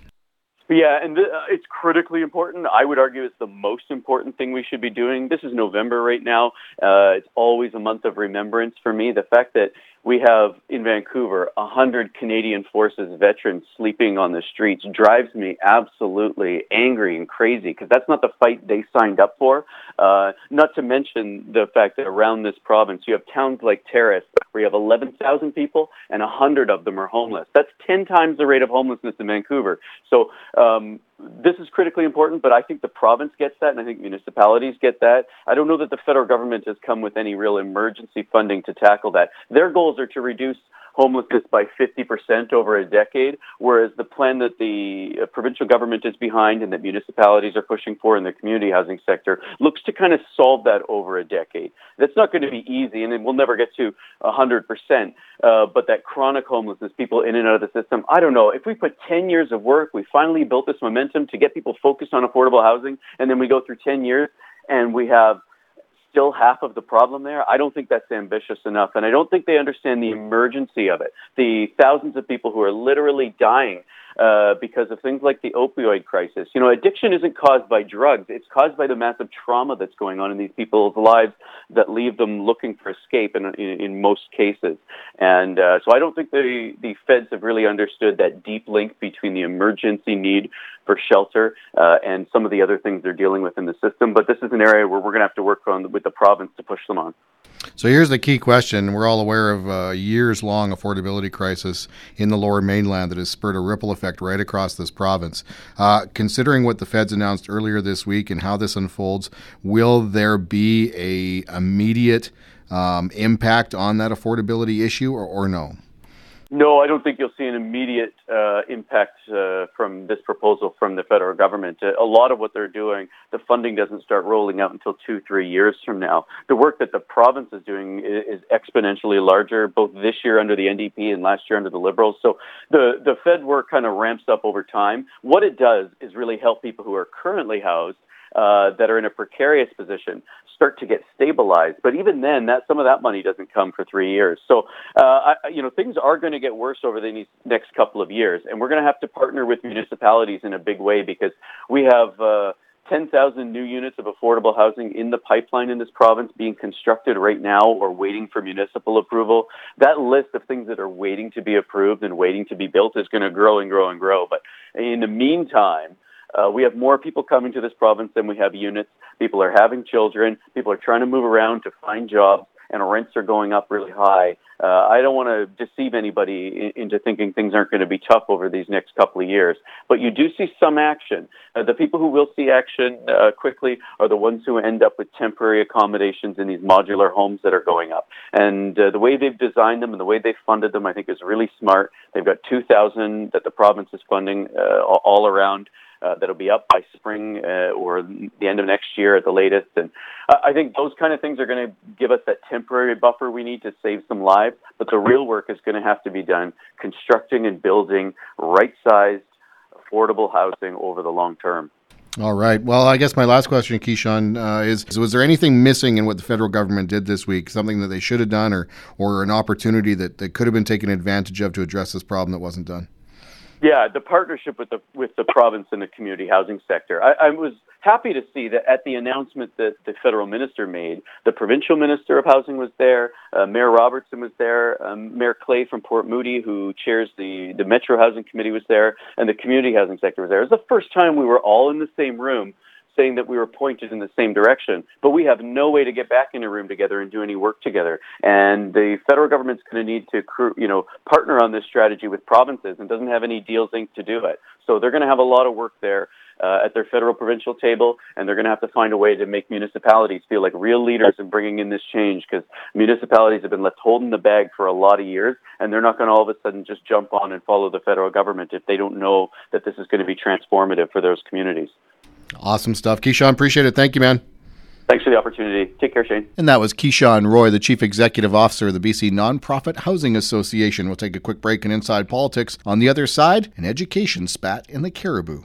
Yeah, and it's critically important. I would argue it's the most important thing we should be doing. This is November right now. It's always a month of remembrance for me. The fact that we have, in Vancouver, 100 Canadian Forces veterans sleeping on the streets drives me absolutely angry and crazy, because that's not the fight they signed up for. Not to mention the fact that around this province, you have towns like Terrace, where you have 11,000 people, and 100 of them are homeless. That's 10 times the rate of homelessness in Vancouver. So this is critically important, but I think the province gets that, and I think municipalities get that. I don't know that the federal government has come with any real emergency funding to tackle that. Their goals are to reduce homelessness by 50% over a decade, whereas the plan that the provincial government is behind and that municipalities are pushing for in the community housing sector looks to kind of solve that over a decade. That's not going to be easy, and we'll never get to 100%, but that chronic homelessness, people in and out of the system, I don't know. If we put 10 years of work, we finally built this momentum to get people focused on affordable housing, and then we go through 10 years and we have still half of the problem there, I don't think that's ambitious enough. And I don't think they understand the emergency of it. The thousands of people who are literally dying because of things like the opioid crisis. You know, addiction isn't caused by drugs. It's caused by the massive trauma that's going on in these people's lives that leave them looking for escape in most cases. And so I don't think the feds have really understood that deep link between the emergency need for shelter and some of the other things they're dealing with in the system. But this is an area where we're going to have to work on with the province to push them on. So here's the key question. We're all aware of a years-long affordability crisis in the Lower Mainland that has spurred a ripple effect right across this province. Considering what the feds announced earlier this week and how this unfolds, will there be an immediate impact on that affordability issue or no? No, I don't think you'll see an immediate impact from this proposal from the federal government. A lot of what they're doing, the funding doesn't start rolling out until 2-3 years from now. The work that the province is doing is exponentially larger, both this year under the NDP and last year under the Liberals. So the Fed work kind of ramps up over time. What it does is really help people who are currently housed that are in a precarious position start to get stabilized. But even then, some of that money doesn't come for 3 years. So, things are going to get worse over the next couple of years. And we're going to have to partner with municipalities in a big way because we have 10,000 new units of affordable housing in the pipeline in this province being constructed right now or waiting for municipal approval. That list of things that are waiting to be approved and waiting to be built is going to grow and grow and grow. But in the meantime, we have more people coming to this province than we have units. People are having children. People are trying to move around to find jobs, and rents are going up really high. I don't want to deceive anybody into thinking things aren't going to be tough over these next couple of years. But you do see some action. The people who will see action quickly are the ones who end up with temporary accommodations in these modular homes that are going up. And the way they've designed them and the way they've funded them, I think, is really smart. They've got 2,000 that the province is funding all around. That'll be up by spring or the end of next year at the latest. And I think those kind of things are going to give us that temporary buffer we need to save some lives. But the real work is going to have to be done constructing and building right-sized, affordable housing over the long term. All right. Well, I guess my last question, Keyshawn, is was there anything missing in what the federal government did this week, something that they should have done or an opportunity that could have been taken advantage of to address this problem that wasn't done? Yeah, the partnership with the province and the community housing sector. I was happy to see that at the announcement that the federal minister made, the provincial minister of housing was there, Mayor Robertson was there, Mayor Clay from Port Moody, who chairs the Metro Housing Committee, was there, and the community housing sector was there. It was the first time we were all in the same room saying that we were pointed in the same direction, but we have no way to get back in a room together and do any work together. And the federal government's going to need to, partner on this strategy with provinces and doesn't have any deals inked to do it. So they're going to have a lot of work there at their federal-provincial table, and they're going to have to find a way to make municipalities feel like real leaders in bringing in this change because municipalities have been left holding the bag for a lot of years, and they're not going to all of a sudden just jump on and follow the federal government if they don't know that this is going to be transformative for those communities. Awesome stuff. Keyshawn, appreciate it. Thank you, man. Thanks for the opportunity. Take care, Shane. And that was Keyshawn Roy, the Chief Executive Officer of the BC Nonprofit Housing Association. We'll take a quick break in Inside Politics. On the other side, an education spat in the Cariboo.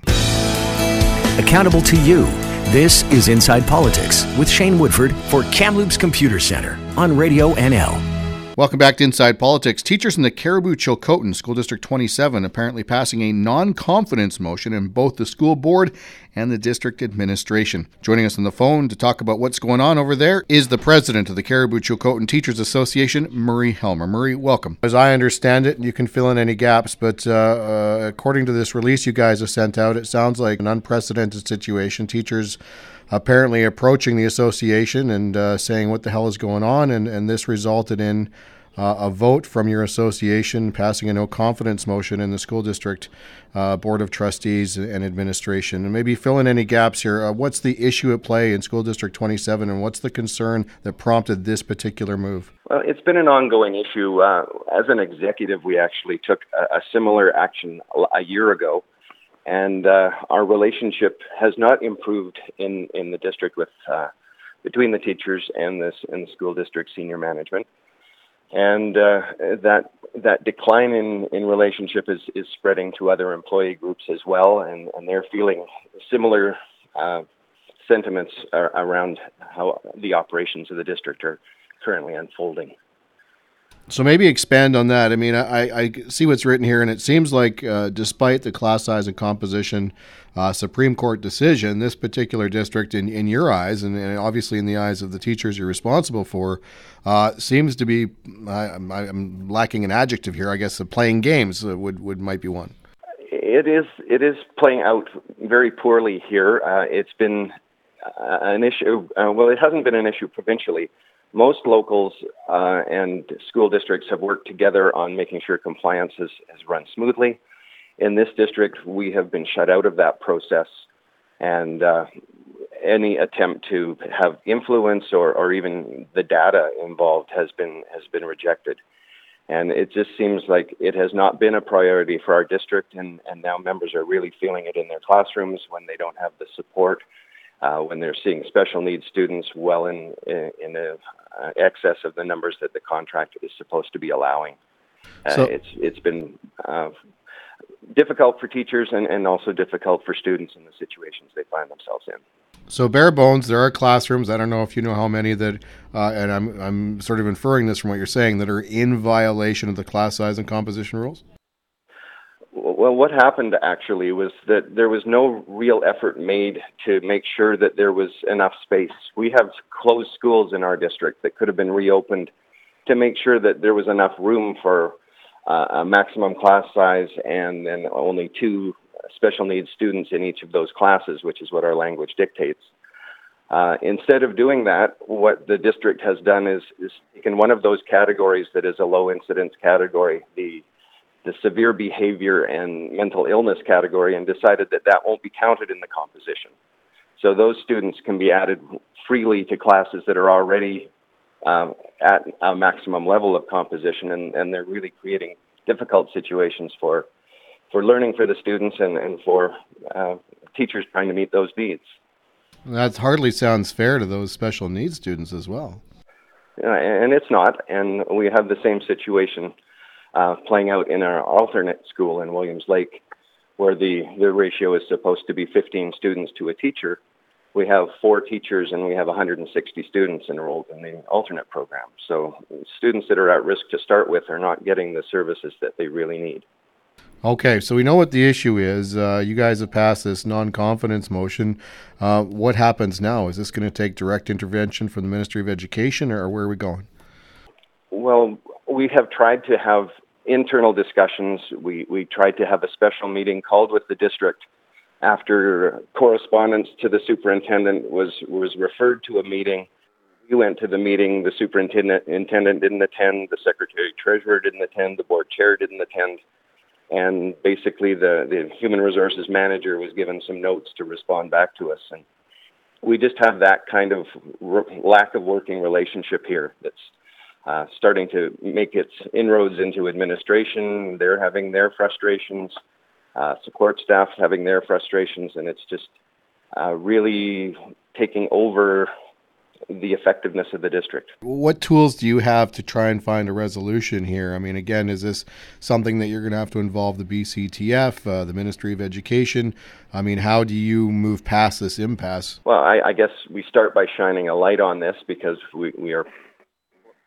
Accountable to you. This is Inside Politics with Shane Woodford for Kamloops Computer Centre on Radio NL. Welcome back to Inside Politics. Teachers in the Cariboo-Chilcotin School District 27 apparently passing a non-confidence motion in both the school board and the district administration. Joining us on the phone to talk about what's going on over there is the president of the Cariboo-Chilcotin Teachers Association, Murray Helmer. Murray, welcome. As I understand it, and you can fill in any gaps, but according to this release you guys have sent out, it sounds like an unprecedented situation. Teachers apparently approaching the association and saying what the hell is going on, and this resulted in a vote from your association passing a no-confidence motion in the school district board of trustees and administration. And maybe fill in any gaps here. What's the issue at play in School District 27, and what's the concern that prompted this particular move? Well, it's been an ongoing issue. As an executive, we actually took a similar action a year ago. And our relationship has not improved in the district with between the teachers and the school district senior management. And that decline in relationship is spreading to other employee groups as well, and they're feeling similar sentiments around how the operations of the district are currently unfolding. So maybe expand on that. I mean, I see what's written here, and it seems like despite the class size and composition Supreme Court decision, this particular district in your eyes, and obviously in the eyes of the teachers you're responsible for, seems to be, I'm lacking an adjective here, I guess, the playing games would might be one. It is playing out very poorly here. It's been an issue, well, it hasn't been an issue provincially. Most locals and school districts have worked together on making sure compliance has run smoothly. In this district, we have been shut out of that process, and any attempt to have influence or even the data involved has been rejected. And it just seems like it has not been a priority for our district, and now members are really feeling it in their classrooms when they don't have the support. When they're seeing special needs students well in excess of the numbers that the contract is supposed to be allowing. It's been difficult for teachers and also difficult for students in the situations they find themselves in. So bare bones, there are classrooms, I don't know if you know how many that, and I'm sort of inferring this from what you're saying, that are in violation of the class size and composition rules? Well, what happened actually was that there was no real effort made to make sure that there was enough space. We have closed schools in our district that could have been reopened to make sure that there was enough room for a maximum class size and then only 2 special needs students in each of those classes, which is what our language dictates. Instead of doing that, what the district has done is taken one of those categories that is a low incidence category, the severe behavior and mental illness category, and decided that won't be counted in the composition. So those students can be added freely to classes that are already at a maximum level of composition, and they're really creating difficult situations for learning for the students and for teachers trying to meet those needs. That hardly sounds fair to those special needs students as well. And it's not, and we have the same situation playing out in our alternate school in Williams Lake, where the ratio is supposed to be 15 students to a teacher. We have 4 teachers and we have 160 students enrolled in the alternate program. So students that are at risk to start with are not getting the services that they really need. Okay, so we know what the issue is. You guys have passed this non-confidence motion. What happens now? Is this going to take direct intervention from the Ministry of Education, or where are we going? Well, we have tried to have internal discussions. We tried to have a special meeting called with the district after correspondence to the superintendent was referred to a meeting. We went to the meeting. The superintendent didn't attend. The secretary treasurer didn't attend. The board chair didn't attend. And basically the human resources manager was given some notes to respond back to us. And we just have that kind of lack of working relationship here that's starting to make its inroads into administration. They're having their frustrations, support staff having their frustrations, and it's just really taking over the effectiveness of the district. What tools do you have to try and find a resolution here? I mean, again, is this something that you're going to have to involve the BCTF, the Ministry of Education? I mean, how do you move past this impasse? Well, I guess we start by shining a light on this, because we are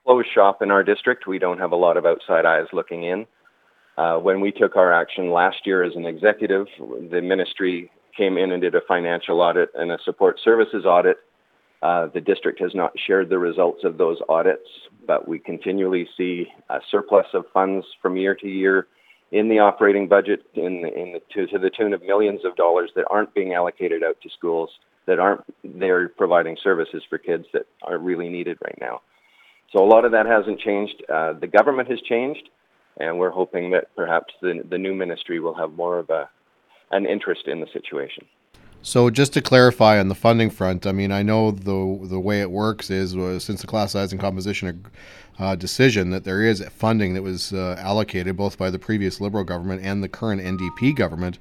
closed shop in our district. We don't have a lot of outside eyes looking in. When we took our action last year as an executive, the ministry came in and did a financial audit and a support services audit. The district has not shared the results of those audits, but we continually see a surplus of funds from year to year in the operating budget to the tune of millions of dollars that aren't being allocated out to schools, that aren't there providing services for kids that are really needed right now. So a lot of that hasn't changed. The government has changed, and we're hoping that perhaps the new ministry will have more of an interest in the situation. So just to clarify on the funding front, I mean, I know the way it works is since the class size and composition decision that there is funding that was allocated both by the previous Liberal government and the current NDP government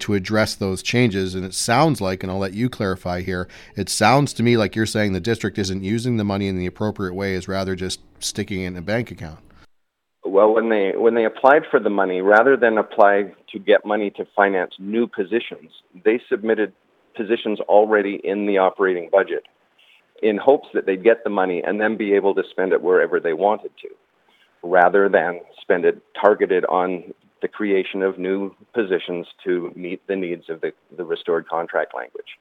to address those changes. And it sounds like, and I'll let you clarify here, it sounds to me like you're saying the district isn't using the money in the appropriate way, is rather just sticking it in a bank account. Well, when they applied for the money, rather than apply to get money to finance new positions, they submitted positions already in the operating budget in hopes that they'd get the money and then be able to spend it wherever they wanted to, rather than spend it targeted on the creation of new positions to meet the needs of the restored contract language.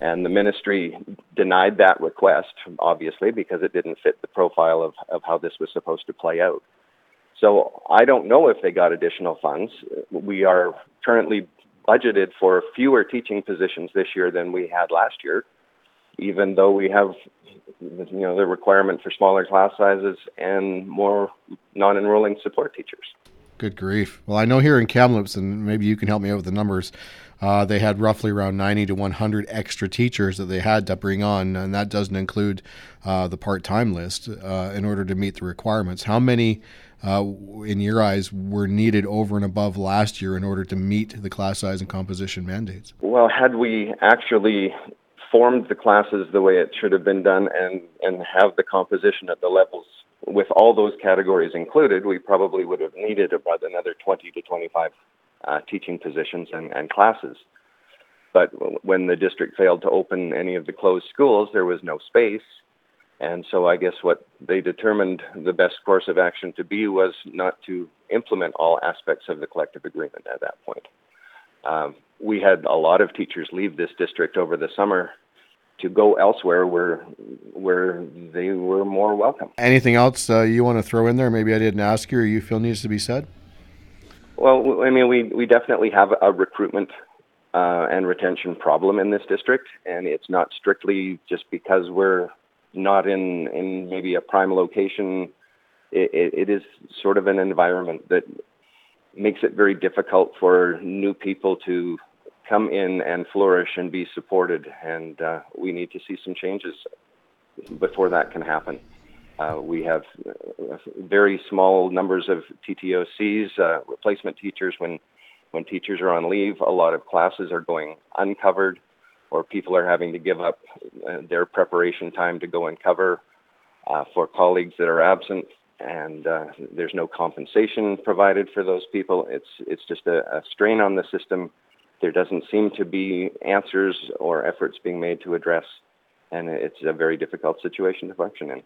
And the ministry denied that request, obviously, because it didn't fit the profile of how this was supposed to play out. So I don't know if they got additional funds. We are currently budgeted for fewer teaching positions this year than we had last year, even though we have, you know, the requirement for smaller class sizes and more non-enrolling support teachers. Good grief. Well, I know here in Kamloops, and maybe you can help me out with the numbers, they had roughly around 90 to 100 extra teachers that they had to bring on, and that doesn't include the part-time list in order to meet the requirements. How many, in your eyes, were needed over and above last year in order to meet the class size and composition mandates? Well, had we actually formed the classes the way it should have been done and have the composition at the levels with all those categories included, we probably would have needed about another 20 to 25 teaching positions and classes. But when the district failed to open any of the closed schools, there was no space. And so I guess what they determined the best course of action to be was not to implement all aspects of the collective agreement at that point. We had a lot of teachers leave this district over the summer to go elsewhere where they were more welcome. Anything else you want to throw in there? Maybe I didn't ask you or you feel needs to be said? Well, I mean, we definitely have a recruitment and retention problem in this district, and it's not strictly just because we're not in maybe a prime location. It is sort of an environment that makes it very difficult for new people to come in and flourish and be supported, and we need to see some changes before that can happen. We have very small numbers of TTOCs, replacement teachers. When teachers are on leave, a lot of classes are going uncovered, or people are having to give up their preparation time to go and cover for colleagues that are absent, and there's no compensation provided for those people. It's just a strain on the system. There doesn't seem to be answers or efforts being made to address, and it's a very difficult situation to function in.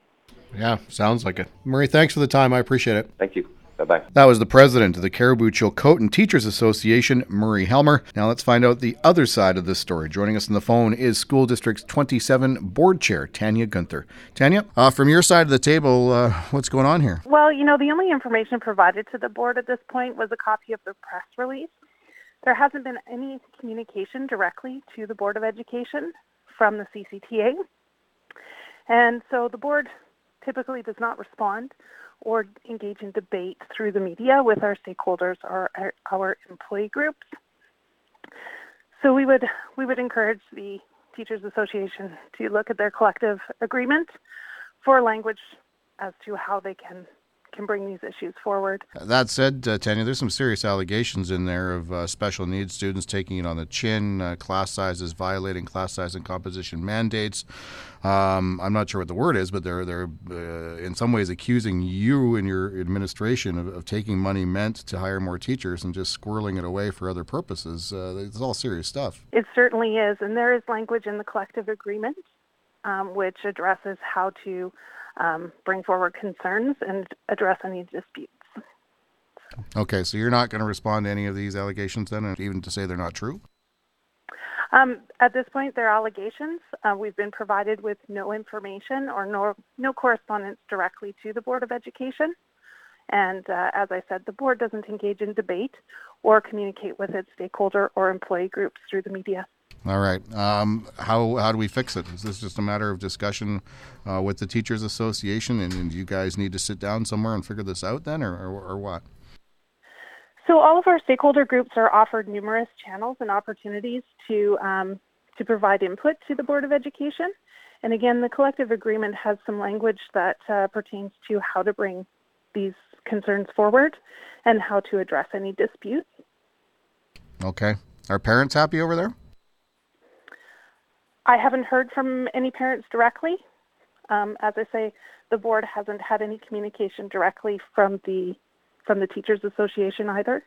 Yeah, sounds like it. Murray, thanks for the time. I appreciate it. Thank you. Bye-bye. That was the president of the Cariboo-Chilcotin Teachers Association, Murray Helmer. Now let's find out the other side of this story. Joining us on the phone is School District 27 Board Chair, Tanya Gunther. Tanya, from your side of the table, what's going on here? Well, you know, the only information provided to the board at this point was a copy of the press release. There hasn't been any communication directly to the Board of Education from the CCTA. And so the board typically does not respond or engage in debate through the media with our stakeholders or our employee groups. So we would encourage the Teachers Association to look at their collective agreement for language as to how they can bring these issues forward. That said, Tanya, there's some serious allegations in there of special needs students taking it on the chin, class sizes violating class size and composition mandates. I'm not sure what the word is, but they're in some ways accusing you and your administration of taking money meant to hire more teachers and just squirreling it away for other purposes. It's all serious stuff. It certainly is, and there is language in the collective agreement which addresses how to bring forward concerns and address any disputes. Okay, so you're not going to respond to any of these allegations then, and even to say they're not true? At this point, they're allegations. We've been provided with no information or no correspondence directly to the Board of Education. And as I said, the board doesn't engage in debate or communicate with its stakeholder or employee groups through the media. All right. How do we fix it? Is this just a matter of discussion with the Teachers Association, and you guys need to sit down somewhere and figure this out then, or what? So all of our stakeholder groups are offered numerous channels and opportunities to provide input to the Board of Education. And again, the collective agreement has some language that pertains to how to bring these concerns forward and how to address any disputes. Okay. Are parents happy over there? I haven't heard from any parents directly. As I say, the board hasn't had any communication directly from the Teachers Association either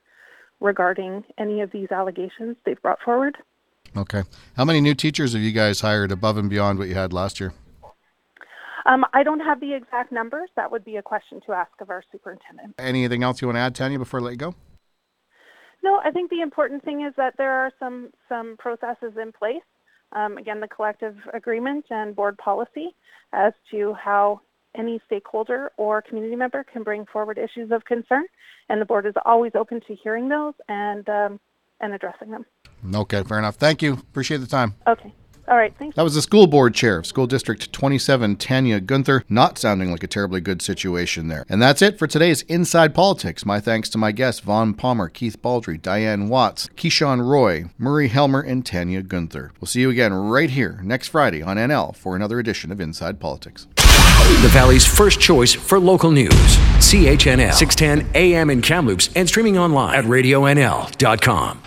regarding any of these allegations they've brought forward. Okay. How many new teachers have you guys hired above and beyond what you had last year? I don't have the exact numbers. That would be a question to ask of our superintendent. Anything else you want to add, Tanya, before I let you go? No, I think the important thing is that there are some processes in place. Again, the collective agreement and board policy as to how any stakeholder or community member can bring forward issues of concern. And the board is always open to hearing those and addressing them. Okay, fair enough. Thank you. Appreciate the time. Okay. All right, thanks. That was the school board chair of School District 27, Tanya Gunther, not sounding like a terribly good situation there. And that's it for today's Inside Politics. My thanks to my guests, Vaughn Palmer, Keith Baldry, Diane Watts, Keyshawn Roy, Murray Helmer, and Tanya Gunther. We'll see you again right here next Friday on NL for another edition of Inside Politics. The Valley's first choice for local news. CHNL, 610 AM in Kamloops and streaming online at radionl.com.